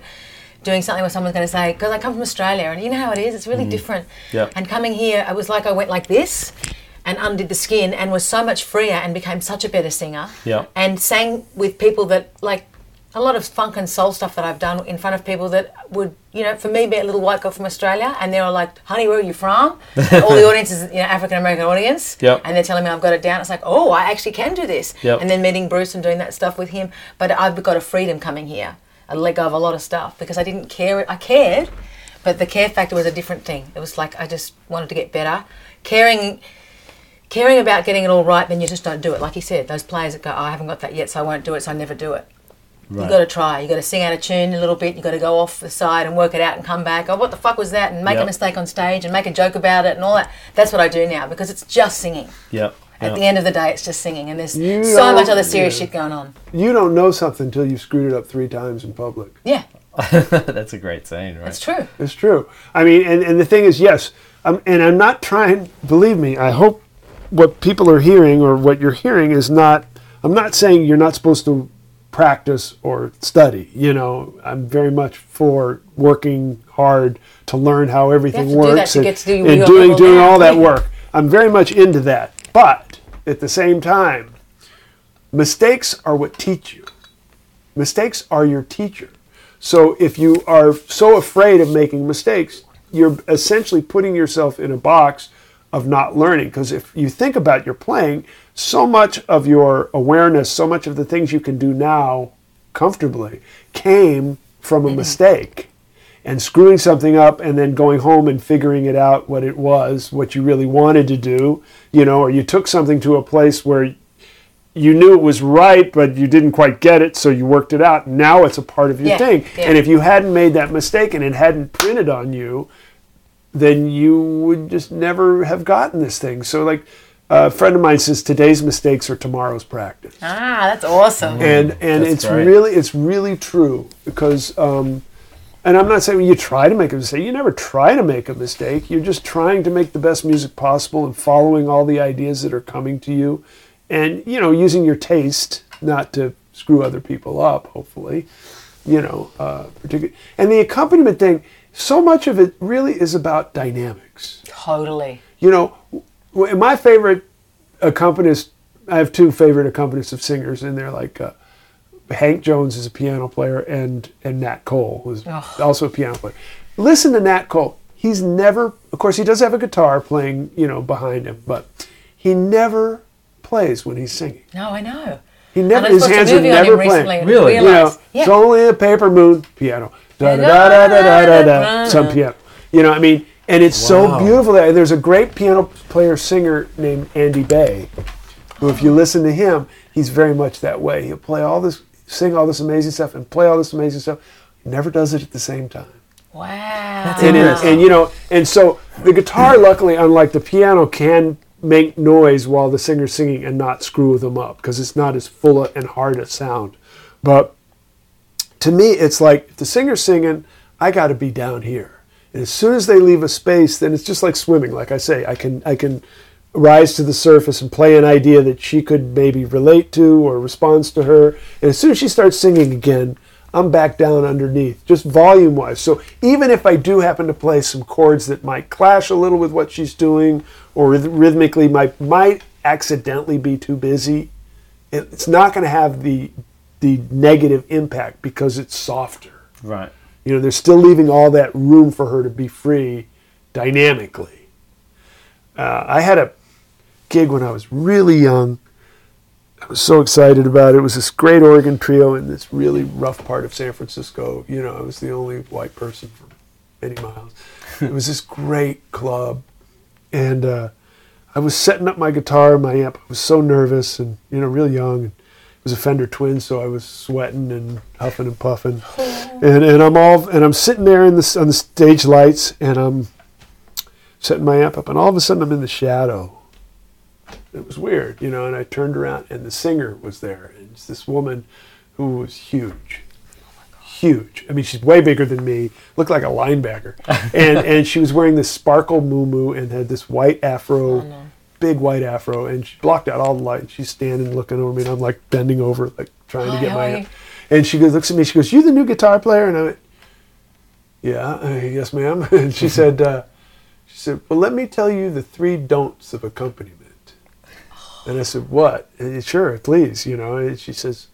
doing something where someone's going to say, because I come from Australia, and you know how it is. It's really different. Yeah. And coming here, it was like I went like this, and undid the skin, and was so much freer and became such a better singer. Yeah. And sang with people that, like, a lot of funk and soul stuff that I've done in front of people that would, for me, be a little white girl from Australia, and they're all like, honey, where are you from? And all the audience is, African-American audience. Yep. And they're telling me I've got it down. It's like, oh, I actually can do this. Yep. And then meeting Bruce and doing that stuff with him. But I've got a freedom coming here. I let go of a lot of stuff because I didn't care. I cared, but the care factor was a different thing. It was like I just wanted to get better. Caring about getting it all right, then you just don't do it. Like he said, those players that go, I haven't got that yet, so I won't do it, so I never do it. Right. You've got to try. You've got to sing out of tune a little bit. You've got to go off the side and work it out and come back. Oh, what the fuck was that? And make a mistake on stage and make a joke about it and all that. That's what I do now because it's just singing. Yep. At the end of the day, it's just singing, and there's so much other serious shit going on. You don't know something until you've screwed it up 3 times in public. Yeah. That's a great saying, right? It's true. It's true. I mean, and the thing is, yes, I'm not trying, believe me, I hope what people are hearing or what you're hearing is not, I'm not saying you're not supposed to practice or study, I'm very much for working hard to learn how everything works and doing all that work. I'm very much into that. But at the same time, mistakes are what teach you. Mistakes are your teacher. So if you are so afraid of making mistakes, you're essentially putting yourself in a box of not learning, because if you think about your playing, so much of your awareness, so much of the things you can do now comfortably came from a mistake and screwing something up and then going home and figuring it out what it was, what you really wanted to do, or you took something to a place where you knew it was right, but you didn't quite get it, so you worked it out. Now it's a part of your thing. Yeah. And if you hadn't made that mistake and it hadn't printed on you, then you would just never have gotten this thing. So, like, a friend of mine says, today's mistakes are tomorrow's practice. Ah, that's awesome. And that's it's really true, because and I'm not saying you try to make a mistake. You never try to make a mistake. You're just trying to make the best music possible and following all the ideas that are coming to you, and, you know, using your taste not to screw other people up, hopefully, you know, particularly. And the accompaniment thing, so much of it really is about dynamics. Totally. You know, my favorite accompanist, I have two favorite accompanists of singers, and they're like Hank Jones is a piano player, and Nat Cole was also a piano player. Listen to Nat Cole. He's never, of course, he does have a guitar playing, you know, behind him, but he never plays when he's singing. No, I know. He never, his hands are never playing. Really? You know, yeah. It's only a paper moon piano. Da da da da da da da da. Some piano. You know, I mean, and it's so beautiful. There's a great piano player singer named Andy Bay, who, if you listen to him, he's very much that way. He'll play all this, sing all this amazing stuff, and play all this amazing stuff. He never does it at the same time. Wow. That's interesting. And, you know, and so the guitar, luckily, unlike the piano, can make noise while the singer's singing and not screw them up, because it's not as full and hard a sound. But to me, it's like, if the singer's singing, I got to be down here. And as soon as they leave a space, then it's just like swimming. Like I say, I can rise to the surface and play an idea that she could maybe relate to or responds to her. And as soon as she starts singing again, I'm back down underneath, just volume-wise. So even if I do happen to play some chords that might clash a little with what she's doing, or rhythmically might accidentally be too busy, it's not going to have the negative impact, because it's softer. Right. You know, they're still leaving all that room for her to be free dynamically. I had a gig when I was really young. I was so excited about it. It was this great organ trio in this really rough part of San Francisco. You know, I was the only white person for many miles. It was this great club. And I was setting up my guitar and my amp. I was so nervous and, you know, real young. And it was a Fender Twin, so I was sweating and huffing and puffing. And I'm sitting there on the stage lights, and I'm setting my amp up. And all of a sudden, I'm in the shadow. It was weird, you know, and I turned around, and the singer was there. And it's this woman who was huge. Oh my God. Huge. I mean, she's way bigger than me, looked like a linebacker. and she was wearing this sparkle muumuu and had this white afro, big white afro, and she blocked out all the light. And she's standing looking over me, and I'm like bending over, like trying to get my amp. And she looks at me, she goes, "You the new guitar player?" And I went, "Yeah, yes, ma'am." And she said, "Well, let me tell you the three don'ts of accompaniment." And I said, "What?" And, "Sure, please," you know. And she says,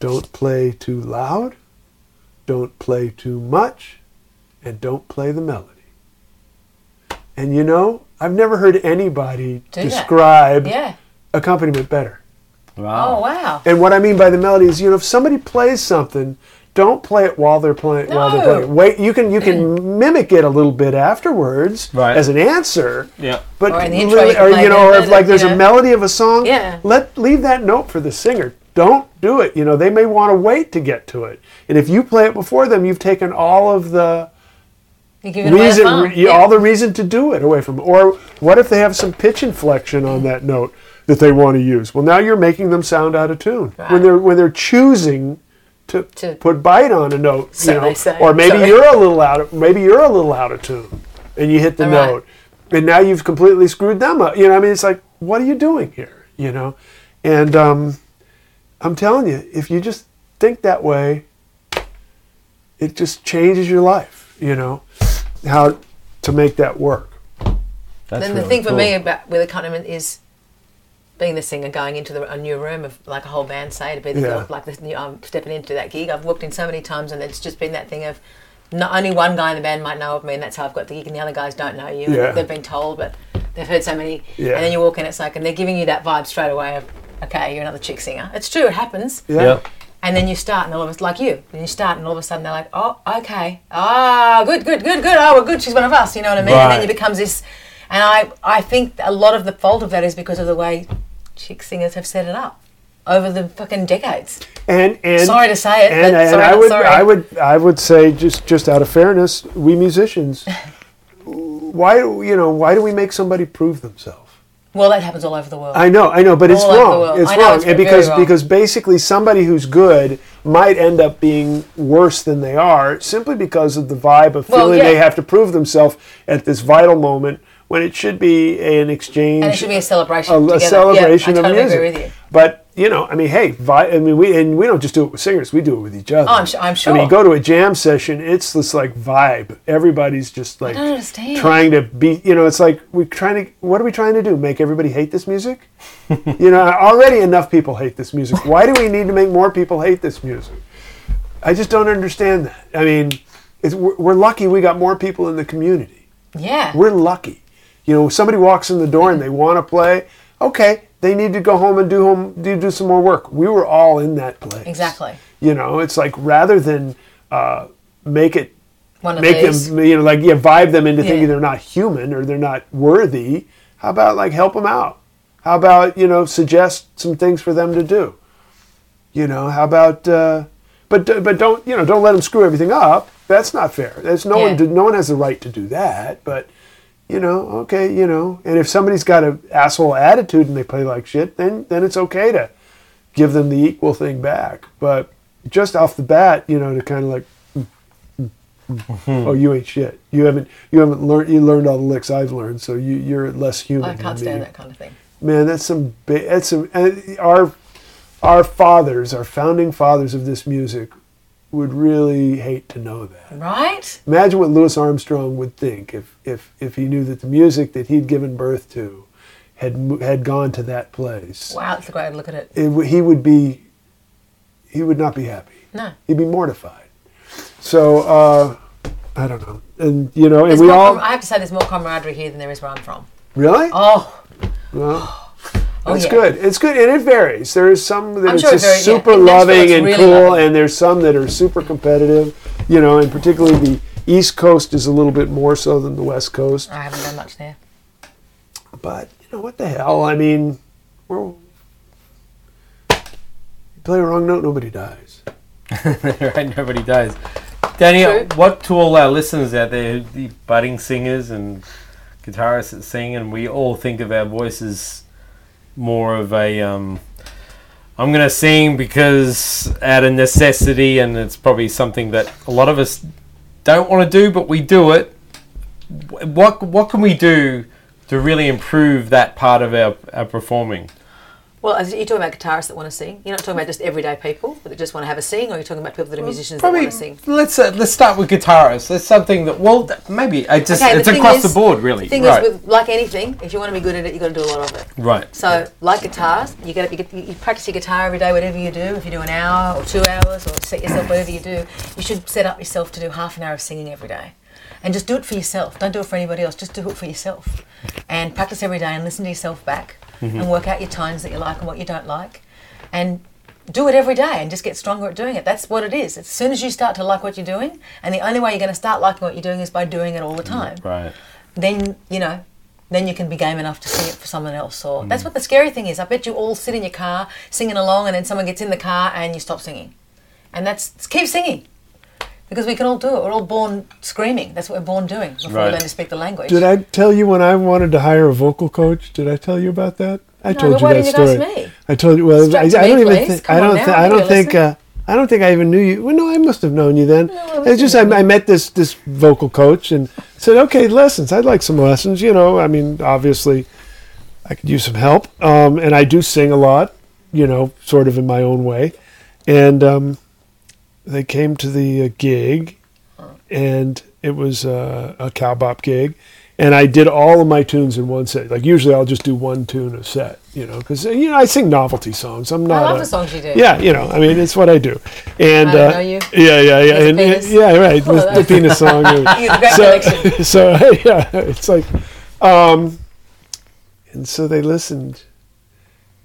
"Don't play too loud, don't play too much, and don't play the melody." And, you know, I've never heard anybody describe accompaniment better. Wow. Oh, wow. And what I mean by the melody is, you know, if somebody plays something, don't play it while they're playing. No. While they're playing, wait. You can mimic it a little bit afterwards as an answer. Yeah. But or in the intro, there's a melody of a song. Yeah. Leave that note for the singer. Don't do it. You know, they may want to wait to get to it. And if you play it before them, you've taken all of the reason to do it away from. Or what if they have some pitch inflection on that note that they want to use? Well, now you're making them sound out of tune when they're choosing to put bite on a note, you know, or maybe you're a little out of tune, and you hit the note, and now you've completely screwed them up. You know, I mean, it's like, what are you doing here? You know, and I'm telling you, if you just think that way, it just changes your life. You know, how to make that work. Then the thing for me about with accompaniment is, being the singer, going into a new room of like a whole band, say, to be the girl, like this new, I'm stepping into that gig. I've walked in so many times, and it's just been that thing of not only one guy in the band might know of me, and that's how I've got the gig, and the other guys don't know you. Yeah. They've been told, but they've heard so many. Yeah. And then you walk in, it's like, and they're giving you that vibe straight away of, okay, you're another chick singer. It's true, it happens. Yeah. Yep. And then you start, and all of us like you. And you start, and all of a sudden they're like, oh, okay, good. Oh, we're good. She's one of us. You know what I mean? Right. And then it becomes this. And I think a lot of the fault of that is because of the way chick singers have set it up. over the fucking decades. And sorry to say it, I would say just out of fairness, we musicians, why do we make somebody prove themselves? Well, that happens all over the world. I know, but it's wrong. It's wrong, because basically somebody who's good might end up being worse than they are simply because of the vibe of feeling they have to prove themselves at this vital moment when it should be an exchange. And it should be a celebration. A celebration of music. I totally agree with you. But we don't just do it with singers. We do it with each other. Oh, I'm sure. I mean, go to a jam session, it's this vibe. Everybody's just trying to be, it's like what are we trying to do? Make everybody hate this music? Already enough people hate this music. Why do we need to make more people hate this music? I just don't understand that. I mean, we're lucky we got more people in the community. Yeah. We're lucky. Somebody walks in the door and they want to play, okay. They need to go home and do some more work. We were all in that place. Exactly. It's rather than make it one of these. Them, vibe them into thinking they're not human or they're not worthy. How about help them out? How about suggest some things for them to do? How about but don't don't let them screw everything up. That's not fair. There's no one has the right to do that. But. And if somebody's got an asshole attitude and they play like shit, then it's okay to give them the equal thing back. But just off the bat, to kind of oh, you ain't shit. You haven't learned. You learned all the licks I've learned, so you're less human. I can't stand that kind of thing. Man, that's some. And our founding fathers of this music would really hate to know that. Right? Imagine what Louis Armstrong would think if he knew that the music that he'd given birth to had gone to that place. Wow, that's a great way to look at it. He would not be happy. No. He'd be mortified. So, I don't know. And, I have to say there's more camaraderie here than there is where I'm from. Really? Oh. Well. Oh, it's good. It's good, and it varies. There is some that super loving and really cool, and there's some that are super competitive. And particularly the East Coast is a little bit more so than the West Coast. I haven't done much there. But what the hell? I mean, you play a wrong note, nobody dies. Right, nobody dies. Danielle, what to all our listeners out there, the budding singers and guitarists that sing, and we all think of our voices. More of a I'm gonna sing because out of necessity, and it's probably something that a lot of us don't want to do, but we do it. What can we do to really improve that part of our performing? Well, you're talking about guitarists that want to sing. You're not talking about just everyday people that just want to have a sing, or you're talking about people that are musicians that want to sing. Let's start with guitarists. That's something that, it's across the board, really. The thing is, like anything, if you want to be good at it, you've got to do a lot of it. Right. So, like guitars, you practice your guitar every day, whatever you do. If you do an hour or 2 hours, or set yourself whatever you do, you should set up yourself to do half an hour of singing every day. And just do it for yourself. Don't do it for anybody else. Just do it for yourself. And practice every day and listen to yourself back. Mm-hmm. And work out your tones that you like and what you don't like, and do it every day and just get stronger at doing it. That's what it is. As soon as you start to like what you're doing, and the only way you're going to start liking what you're doing is by doing it all the time. Right. Then, then you can be game enough to sing it for someone else. Or that's what the scary thing is. I bet you all sit in your car singing along, and then someone gets in the car and you stop singing. And that's keep singing. Because we can all do it. We're all born screaming. That's what we're born doing before we learn to speak the language. Did I tell you when I wanted to hire a vocal coach? Did I tell you about that? Why didn't you ask me? I told you. Well, I don't think I even knew you. Well, no, I must have known you then. No, it's just I met this vocal coach and said, "Okay, lessons. I'd like some lessons. Obviously, I could use some help. And I do sing a lot. Sort of in my own way, and." They came to the gig, and it was a cowbop gig, and I did all of my tunes in one set. Usually I'll just do one tune a set, because I sing novelty songs. I love the songs you do. Yeah, it's what I do. And I know you. Yeah, right. The penis song. It's and so they listened.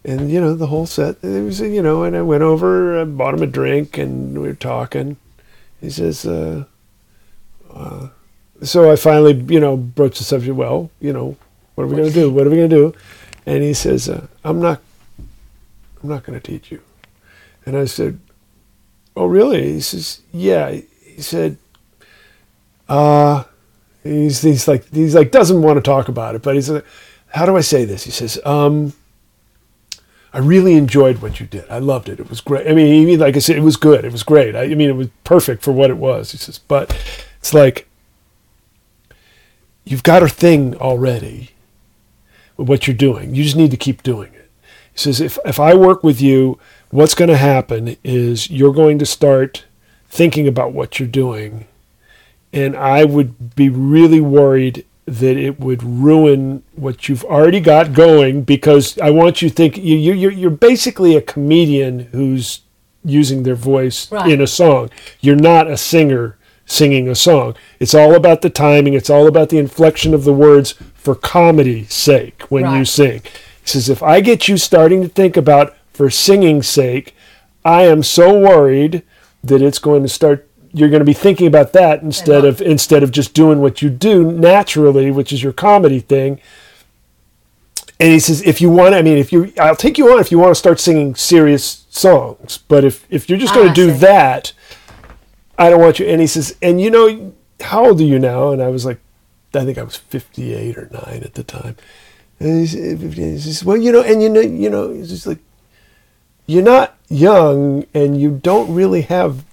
And, the whole set, it was, and I went over, I bought him a drink, and we were talking. He says, so I finally, broached the subject, what are we going to do? And he says, I'm not, I'm not going to teach you. And I said, oh, really? He says, yeah. He said, he's like, doesn't want to talk about it, but he's like, how do I say this? He says, I really enjoyed what you did. I loved it. It was great. I mean, like I said, it was good. It was great. I mean, it was perfect for what it was. He says, but it's like, you've got a thing already with what you're doing. You just need to keep doing it. He says, if I work with you, what's going to happen is you're going to start thinking about what you're doing. And I would be really worried that it would ruin what you've already got going, because I want you to think you're basically a comedian who's using their voice in a song. You're not a singer singing a song. It's all about the timing. It's all about the inflection of the words for comedy's sake when you sing. He says, if I get you starting to think about for singing's sake, I am so worried that it's going to start. You're going to be thinking about that instead of just doing what you do naturally, which is your comedy thing. And he says, if you want, I mean, I'll take you on if you want to start singing serious songs, but if you're just going to do that, I don't want you. And he says, and you know, how old are you now? And I was like, I think I was 58 or 9 at the time. And he says, well, you know, it's just like, you're not young and you don't really have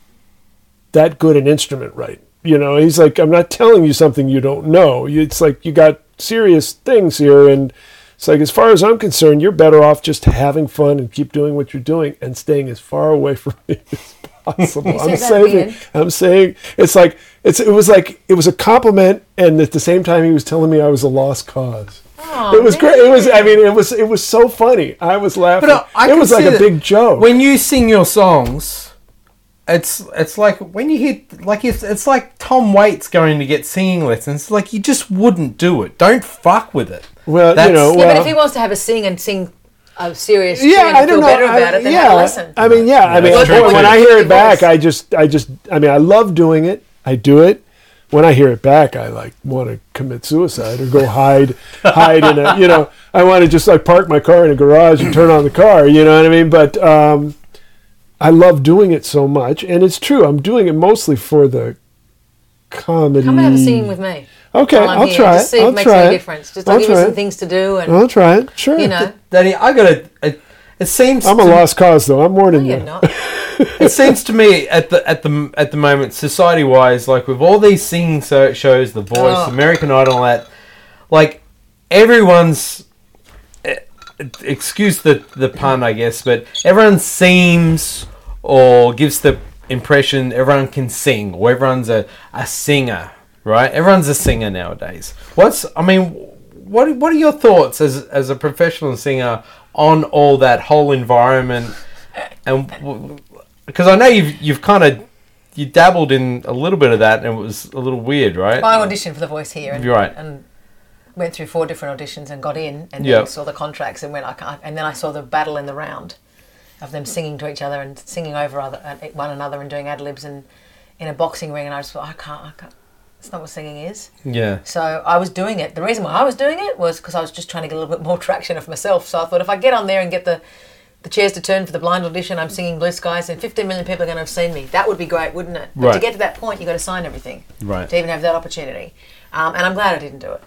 that good an instrument, right? You know, he's like, I'm not telling you something you don't know. It's like, you got serious things here. And it's like, as far as I'm concerned, you're better off just having fun and keep doing what you're doing and staying as far away from me as possible. I'm saying, it was a compliment. And at the same time, he was telling me I was a lost cause. Aww, it was great. It was. I mean, it was so funny. I was laughing. But it was like a big joke. When you sing your songs, it's like when you hear it's like Tom Waits going to get singing lessons. Like, you just wouldn't do it. Don't fuck with it. Well, that's, you know. Yeah, but if he wants to have a sing a serious tune and feel better about it, then have a lesson. I mean, I mean, when I hear it back, I love doing it. I do it. When I hear it back, I want to commit suicide or go hide in a, you know, I want to just park my car in a garage and turn on the car, you know what I mean? But I love doing it so much, and it's true. I'm doing it mostly for the comedy. Come have a scene with me. Okay, I'll try it. Just see if it makes any difference. Just I'll give you some things to do. And I'll try it, sure. You know. Danny, I got a... It seems I'm a lost cause, though. I'm warning you. Not. It seems to me at the moment, society-wise, like with all these singing shows, The Voice, American Idol, that, like, everyone's, excuse the pun, I guess, but everyone seems or gives the impression everyone can sing, or everyone's a singer, right? Everyone's a singer nowadays. What are your thoughts as a professional singer on all that whole environment? And because I know you've kind of you dabbled in a little bit of that, and it was a little weird, right? I auditioned for The Voice here, and went through 4 different auditions and got in, and then saw the contracts and went, I can't. And then I saw the battle in the round of them singing to each other and singing over one another and doing ad libs and in a boxing ring, and I just thought, I can't. That's not what singing is. Yeah. So I was doing it. The reason why I was doing it was because I was just trying to get a little bit more traction of myself. So I thought, if I get on there and get the chairs to turn for the blind audition, I'm singing Blue Skies, and 15 million people are going to have seen me. That would be great, wouldn't it? But to get to that point, you've got to sign everything to even have that opportunity. And I'm glad I didn't do it,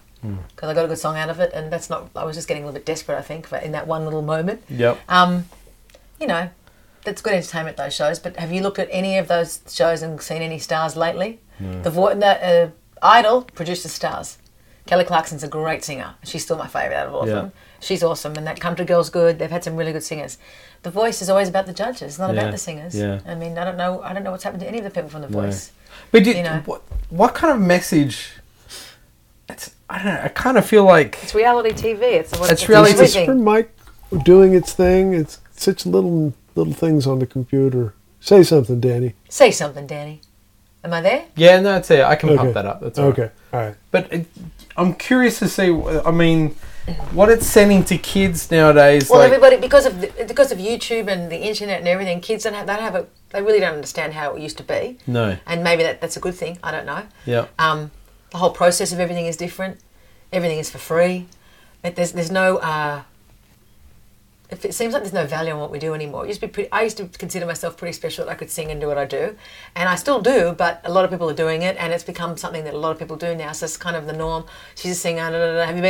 because I got a good song out of it, and that's not... I was just getting a little bit desperate, I think, in that one little moment. Yep. You know, that's good entertainment, those shows, but have you looked at any of those shows and seen any stars lately? No. The Idol produces stars. Kelly Clarkson's a great singer. She's still my favourite out of all of them. She's awesome, and that country girl's good. They've had some really good singers. The Voice is always about the judges, it's not about the singers. Yeah. I mean, I don't know what's happened to any of the people from The Voice. But you know, what kind of message? I don't know. I kind of feel like it's reality TV. It's reality TV. It's for Mike doing its thing. It's such little things on the computer. Say something, Danny. Am I there? Yeah, no, it's there. I can pump that up. That's all right. Okay, all right. But I'm curious to see, I mean, what it's sending to kids nowadays. Well, everybody, because of YouTube and the internet and everything, kids they really don't understand how it used to be. No. And maybe that's a good thing. I don't know. Yeah. The whole process of everything is different. Everything is for free. There's no if it seems like there's no value in what we do anymore. I used to consider myself pretty special that I could sing and do what I do, and I still do, but a lot of people are doing it, and it's become something that a lot of people do now, so it's kind of the norm. She's a singer, have you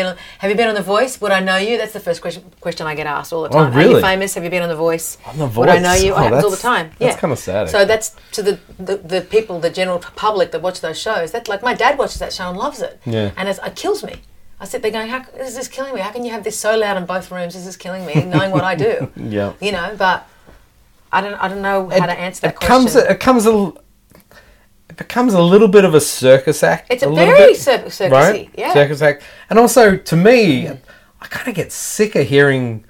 been on The Voice? Would I know you? That's the first question I get asked all the time. Oh, really? Are you famous? Have you been on The Voice? On The Voice? Would I know you? It happens all the time. Yeah. That's kind of sad. So that's to the people, the general public that watch those shows. That, like, my dad watches that show and loves it. Yeah. And it kills me. I sit there going, this is killing me. How can you have this so loud in both rooms? This is killing me, knowing what I do. Yeah. You know, but I don't know how to answer that question. It becomes a little bit of a circus act. It's a very circusy, right? Yeah. Circus act. And also, to me, I kind of get sick of hearing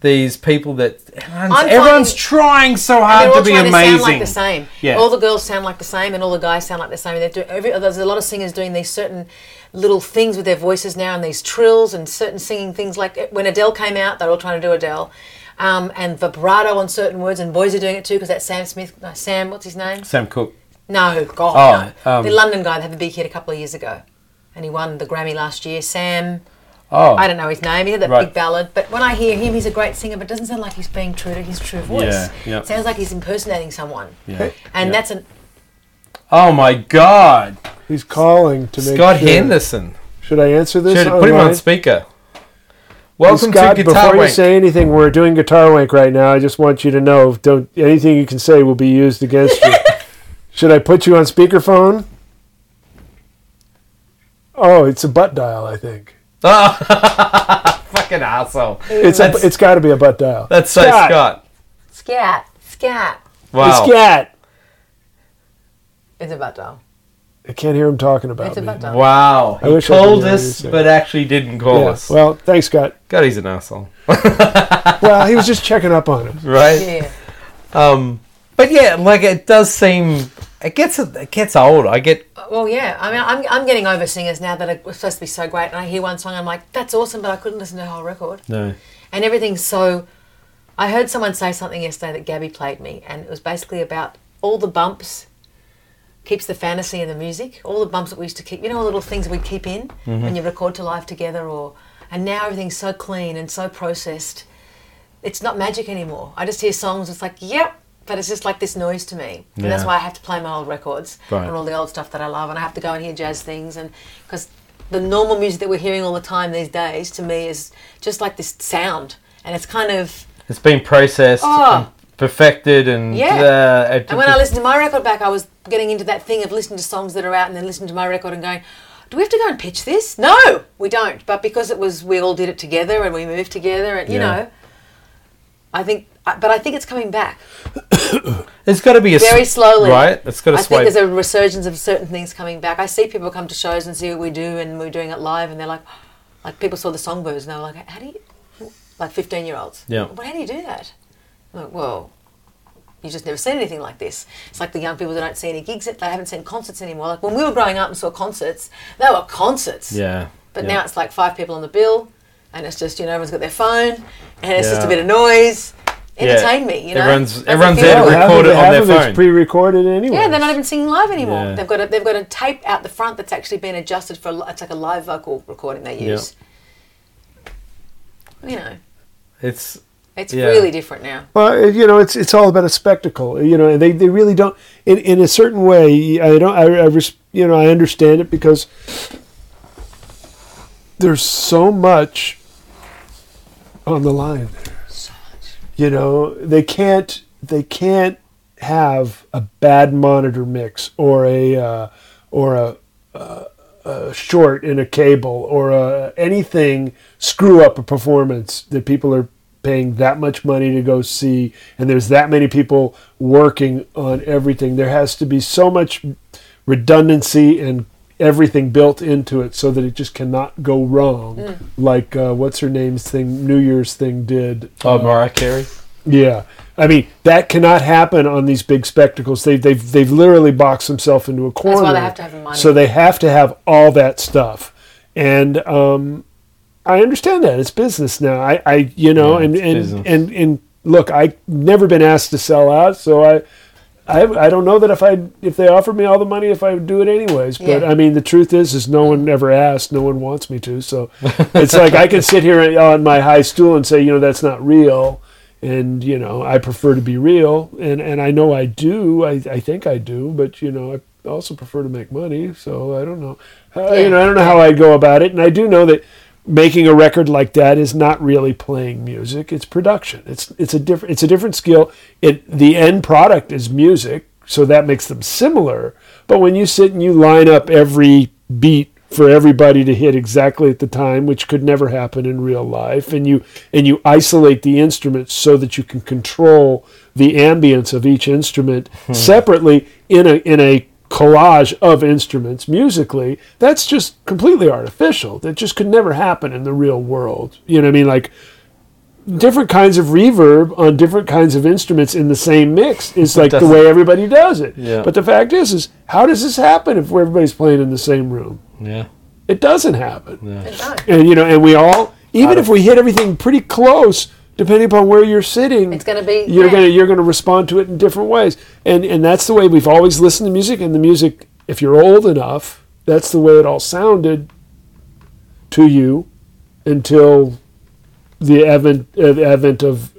these people that everyone's trying so hard to be amazing. They're all trying to sound like the same. Yeah. All the girls sound like the same, and all the guys sound like the same. There's a lot of singers doing these certain little things with their voices now, and these trills and certain singing things. Like when Adele came out, they're all trying to do Adele, and vibrato on certain words. And boys are doing it too, because that what's his name? Sam Cooke. No, God, oh, no. The London guy that had the big hit a couple of years ago, and he won the Grammy last year. Sam. Oh, I don't know his name. He had that big ballad. But when I hear him, he's a great singer, but it doesn't sound like he's being true to his true voice. Yeah, yeah. It sounds like he's impersonating someone. Yeah. And that's an... Oh, my God. He's calling to me. Scott Henderson. Should I answer this? Put him on speaker. Welcome to Guitar Wank. Before you say anything, we're doing Guitar Wank right now. I just want you to know, anything you can say will be used against you. Should I put you on speakerphone? Oh, it's a butt dial, I think. Oh, fucking asshole! It's got to be a butt dial. That's so Scott. Scat. Wow. It's scat. It's a butt dial. I can't hear him talking about it. It's a butt dial. Wow. He called us, but actually didn't call us. Well, thanks, Scott. God, he's an asshole. Well, he was just checking up on him, right? Yeah. But yeah, like it does seem. It gets old. Well, yeah. I mean, I'm getting over singers now that are supposed to be so great, and I hear one song, and I'm like, that's awesome, but I couldn't listen to the whole record. No. And everything's so... I heard someone say something yesterday that Gabby played me, and it was basically about all the bumps keeps the fantasy in the music, all the bumps that we used to keep, you know, all the little things that we keep in when you record to live together, and now everything's so clean and so processed. It's not magic anymore. I just hear songs, it's like, yep. But it's just like this noise to me. And that's why I have to play my old records and all the old stuff that I love. And I have to go and hear jazz things. Because the normal music that we're hearing all the time these days, to me, is just like this sound. And it's kind of... It's been processed and perfected. And and when I listened to my record back, I was getting into that thing of listening to songs that are out and then listening to my record and going, do we have to go and pitch this? No, we don't. But because it was, we all did it together and we moved together and, you know, I think it's coming back. It's got to be very slowly, right? It's got to. I think there's a resurgence of certain things coming back. I see people come to shows and see what we do, and we're doing it live, and they're like people saw the Songbirds, and they were like, "How do you?" Like 15-year-olds. Yeah. Well, how do you do that? I'm like, well, you just never seen anything like this. It's like the young people that don't see any gigs, they haven't seen concerts anymore. Like when we were growing up and saw concerts, they were concerts. Yeah. But now it's like 5 people on the bill, and it's just everyone's got their phone, and it's just a bit of noise. Entertain me, you know. Everyone's there to record it on their phone. It's pre-recorded anyway. Yeah, they're not even singing live anymore. Yeah. They've got a tape out the front that's actually been adjusted for. It's like a live vocal recording they use. Yeah. You know, it's really different now. Well, you know, it's all about a spectacle. You know, they really don't. In a certain way, I don't. I understand it because there's so much on the line. You know, they can't have a bad monitor mix or a short in a cable or anything screw up a performance that people are paying that much money to go see, and there's that many people working on everything. There has to be so much redundancy and everything built into it so that it just cannot go wrong. Like New Year's thing did. Mariah Carey? Yeah. I mean, that cannot happen on these big spectacles. They've literally boxed themselves into a corner. That's why they have to have a monitor. So they have to have all that stuff. And I understand that. It's business now. I look, I've never been asked to sell out, so I I don't know that if they offered me all the money, if I would do it anyways. But yeah. I mean, the truth is no one ever asked, no one wants me to. So it's like I could sit here on my high stool and say, you know, that's not real, and you know, I prefer to be real, and I know I do, I think I do, but you know, I also prefer to make money. So I don't know, you know, I don't know how I go about it, and I do know that making a record like that is not really playing music, it's production. It's a different skill. The end product is music, so that makes them similar. But when you sit and you line up every beat for everybody to hit exactly at the time, which could never happen in real life, and you isolate the instruments so that you can control the ambience of each instrument separately in a collage of instruments musically, that's just completely artificial. That just could never happen in the real world. You know what I mean? Like, different kinds of reverb on different kinds of instruments in the same mix is like the way everybody does it. Yeah. But the fact is how does this happen if everybody's playing in the same room? Yeah. It doesn't happen. Yeah. And you know, and we all, even if we hit everything pretty close, depending upon where you're sitting, it's going to be you're going to respond to it in different ways, and that's the way we've always listened to music. And the music, if you're old enough, that's the way it all sounded to you until the advent of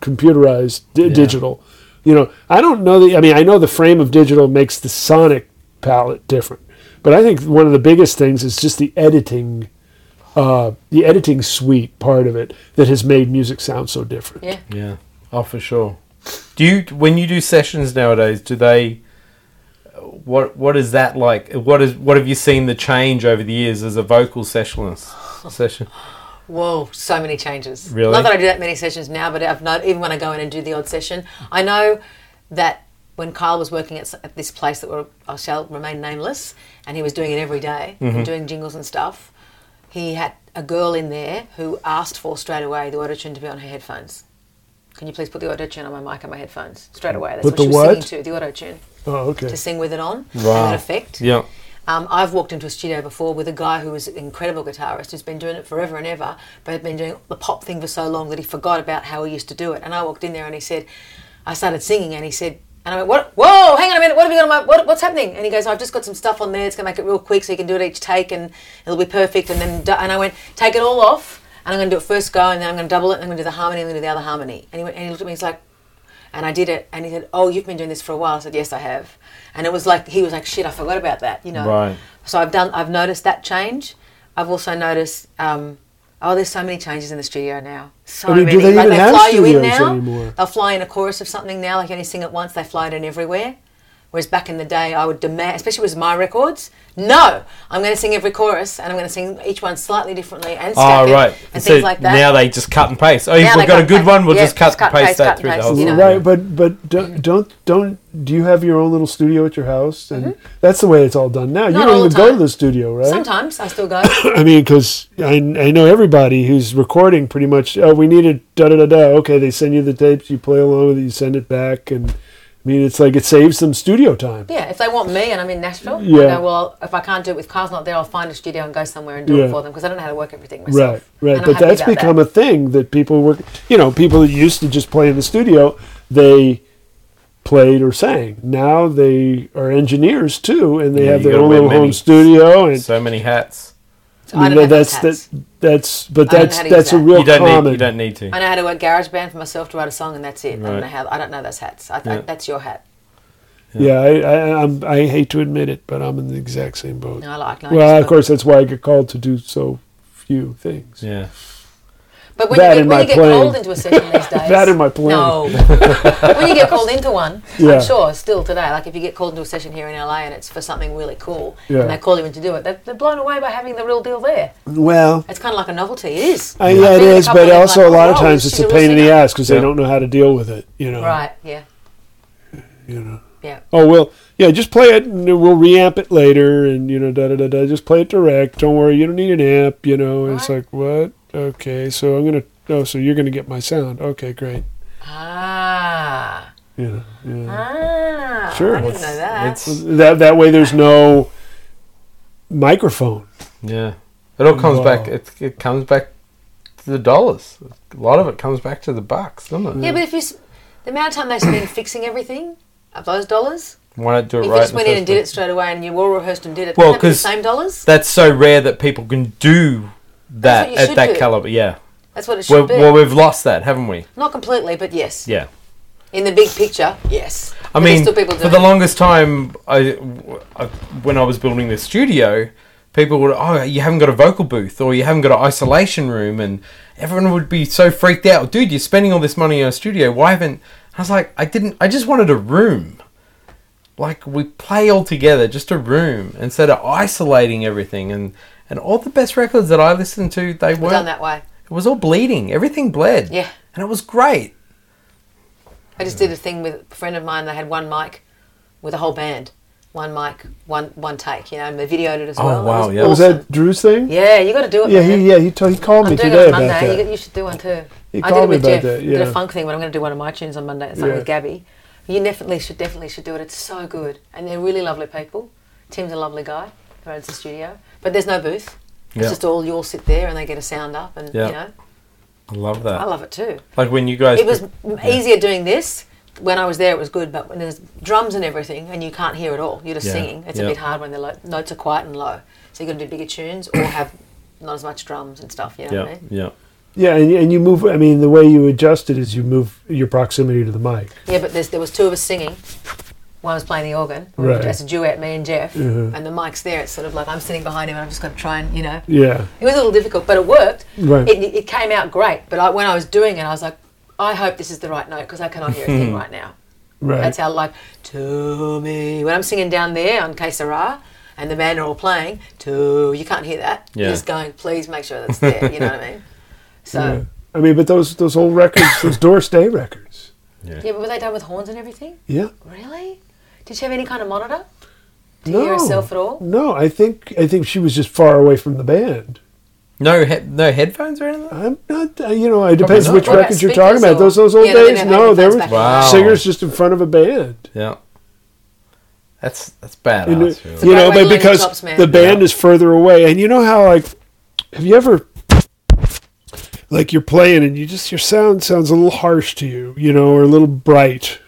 computerized digital. You know, I don't know the. I mean, I know the frame of digital makes the sonic palette different, but I think one of the biggest things is just the editing. The editing suite part of it that has made music sound so different. Yeah. Yeah. Oh, for sure. When you do sessions nowadays, what is that like? What have you seen the change over the years as a vocal session? Whoa, so many changes. Really? Not that I do that many sessions now, but I've not, even when I go in and do the odd session, I know that when Kyle was working at this place that I shall remain nameless, and he was doing it every day, and doing jingles and stuff, he had a girl in there who asked for straight away the autotune to be on her headphones. Can you please put the autotune on my mic and my headphones? Straight away. That's what she was singing to, the autotune. Oh, okay. To sing with it on. Wow. And that effect. Yeah. I've walked into a studio before with a guy who was an incredible guitarist who's been doing it forever and ever, but had been doing the pop thing for so long that he forgot about how he used to do it. And I walked in there and he said, I started singing and he said, and I went, "What? Whoa, hang on a minute, what have you got on my, what's happening?" And he goes, "I've just got some stuff on there, it's going to make it real quick so you can do it each take and it'll be perfect." And then, and I went, "Take it all off and I'm going to do it first go and then I'm going to double it and I'm going to do the harmony and I'm going to do the other harmony." And he went, and he looked at me, he's like, and I did it. And he said, "Oh, you've been doing this for a while." I said, "Yes, I have." And it was like, he was like, "Shit, I forgot about that," you know. Right. So I've noticed that change. I've also noticed, there's so many changes in the studio now. Do they even have studios anymore? They fly you in now. They'll fly in a chorus of something now. Like, you only sing it once, they fly it in everywhere. Whereas back in the day, I would demand, especially with my records, no, I'm going to sing every chorus and I'm going to sing each one slightly differently and stack it and things like that. Now they just cut and paste. Oh, if we've got a good one, we'll just cut and paste that through the whole thing. Right, but don't you have your own little studio at your house? And that's the way it's all done now. You don't even go to the studio, right? Sometimes I still go. I mean, because I know everybody who's recording pretty much, "Oh, we need a da-da-da-da." Okay, they send you the tapes, you play along with it, you send it back, and... I mean, it's like it saves them studio time. Yeah, if they want me and I'm in Nashville, I go, well, if I can't do it with Kyle's not there, I'll find a studio and go somewhere and do it for them because I don't know how to work everything myself. Right, right. But that's become a thing that people work, you know, people that used to just play in the studio, they played or sang. Now they are engineers too, and they have their own little home studio. And so many hats. That's a real common. You don't need to. I know how to work GarageBand for myself to write a song, and that's it. Right. I don't know those hats. That's your hat. Yeah, I hate to admit it, but I'm in the exact same boat. No, I like. No, well, of course, that's why I get called to do so few things. Yeah. But when you get called into a session these days... That in my plan. No. When you get called into one, I'm sure, still today, like if you get called into a session here in LA and it's for something really cool, and they call you in to do it, they're blown away by having the real deal there. Well... It's kind of like a novelty. It is. Yeah, it is, but also a lot of times it's a pain in the ass because they don't know how to deal with it, you know. Right, yeah. You know. Yeah. Oh, well, yeah, just play it and we'll reamp it later and, you know, da-da-da-da, just play it direct. Don't worry, you don't need an amp, you know. Right. It's like, what? Okay, so so you're gonna get my sound. Okay, great. Ah. Yeah. Ah. Sure. I didn't know that. That way there's no microphone. Yeah. It all comes back. It comes back to the dollars. A lot of it comes back to the bucks, doesn't it? Yeah, but if the amount of time they spend fixing everything of those dollars. Why not do it if right? If you just went in and did it straight away, and you all rehearsed and did it, well, because the same dollars. That's so rare that people can do that at that caliber. Yeah, that's what it should be. Well, we've lost that, haven't we? Not completely, but yes. Yeah. In the big picture, yes. I mean, still people do for the longest time, when I was building this studio, people would, oh, you haven't got a vocal booth, or you haven't got an isolation room, and everyone would be so freaked out. Dude, you're spending all this money on a studio. Why haven't? I was like, I just wanted a room. Like, we play all together, just a room, instead of isolating everything. And all the best records that I listened to, they weren't done that way. It was all bleeding. Everything bled. Yeah. And it was great. I just did a thing with a friend of mine. They had one mic with a whole band. One mic, one take, you know, and they videoed it as well. Oh, wow, yeah. Was that Drew's thing? Yeah, you got to do it. Yeah, he called me today about that. I'm doing it on Monday. You should do one too. He called me about that, yeah. I did a funk thing, but I'm going to do one of my tunes on Monday. It's like with Gabby. You definitely should do it. It's so good. And they're really lovely people. Tim's a lovely guy who owns the studio. But there's no booth. It's just all, you all sit there and they get a sound up and, you know. I love that. I love it too. Like when you guys... It was easier doing this. When I was there, it was good, but when there's drums and everything and you can't hear it all, you're just singing. It's a bit hard when the notes are quiet and low. So you've got to do bigger tunes or have not as much drums and stuff, you know what I mean? Yeah, yeah. And you move, I mean, the way you adjust it is you move your proximity to the mic. Yeah, but there was two of us singing. One was playing the organ. Right. It's a duet, me and Jeff. Mm-hmm. And the mic's there. It's sort of like I'm sitting behind him and I've just got to try and, you know. Yeah. It was a little difficult, but it worked. Right. It came out great. But when I was doing it, I was like, I hope this is the right note because I cannot hear a thing right now. Right. That's how, like, to me. When I'm singing down there on Que Sera and the band are all playing, to, you can't hear that. Yeah. You're just going, please make sure that's there. You know what I mean? So. Yeah. I mean, but those old records, those Doris Day records. Yeah. Yeah, but were they done with horns and everything? Yeah. Really? Did she have any kind of monitor? Did you hear herself at all? No, I think she was just far away from the band. No headphones or anything? I'm not, you know, it depends which records you're talking about. Those old days, no, there were singers just in front of a band. Yeah. That's bad. Really. You know, but because the band is further away. And you know how, like, have you ever, like, you're playing and you just, your sound sounds a little harsh to you, you know, or a little bright.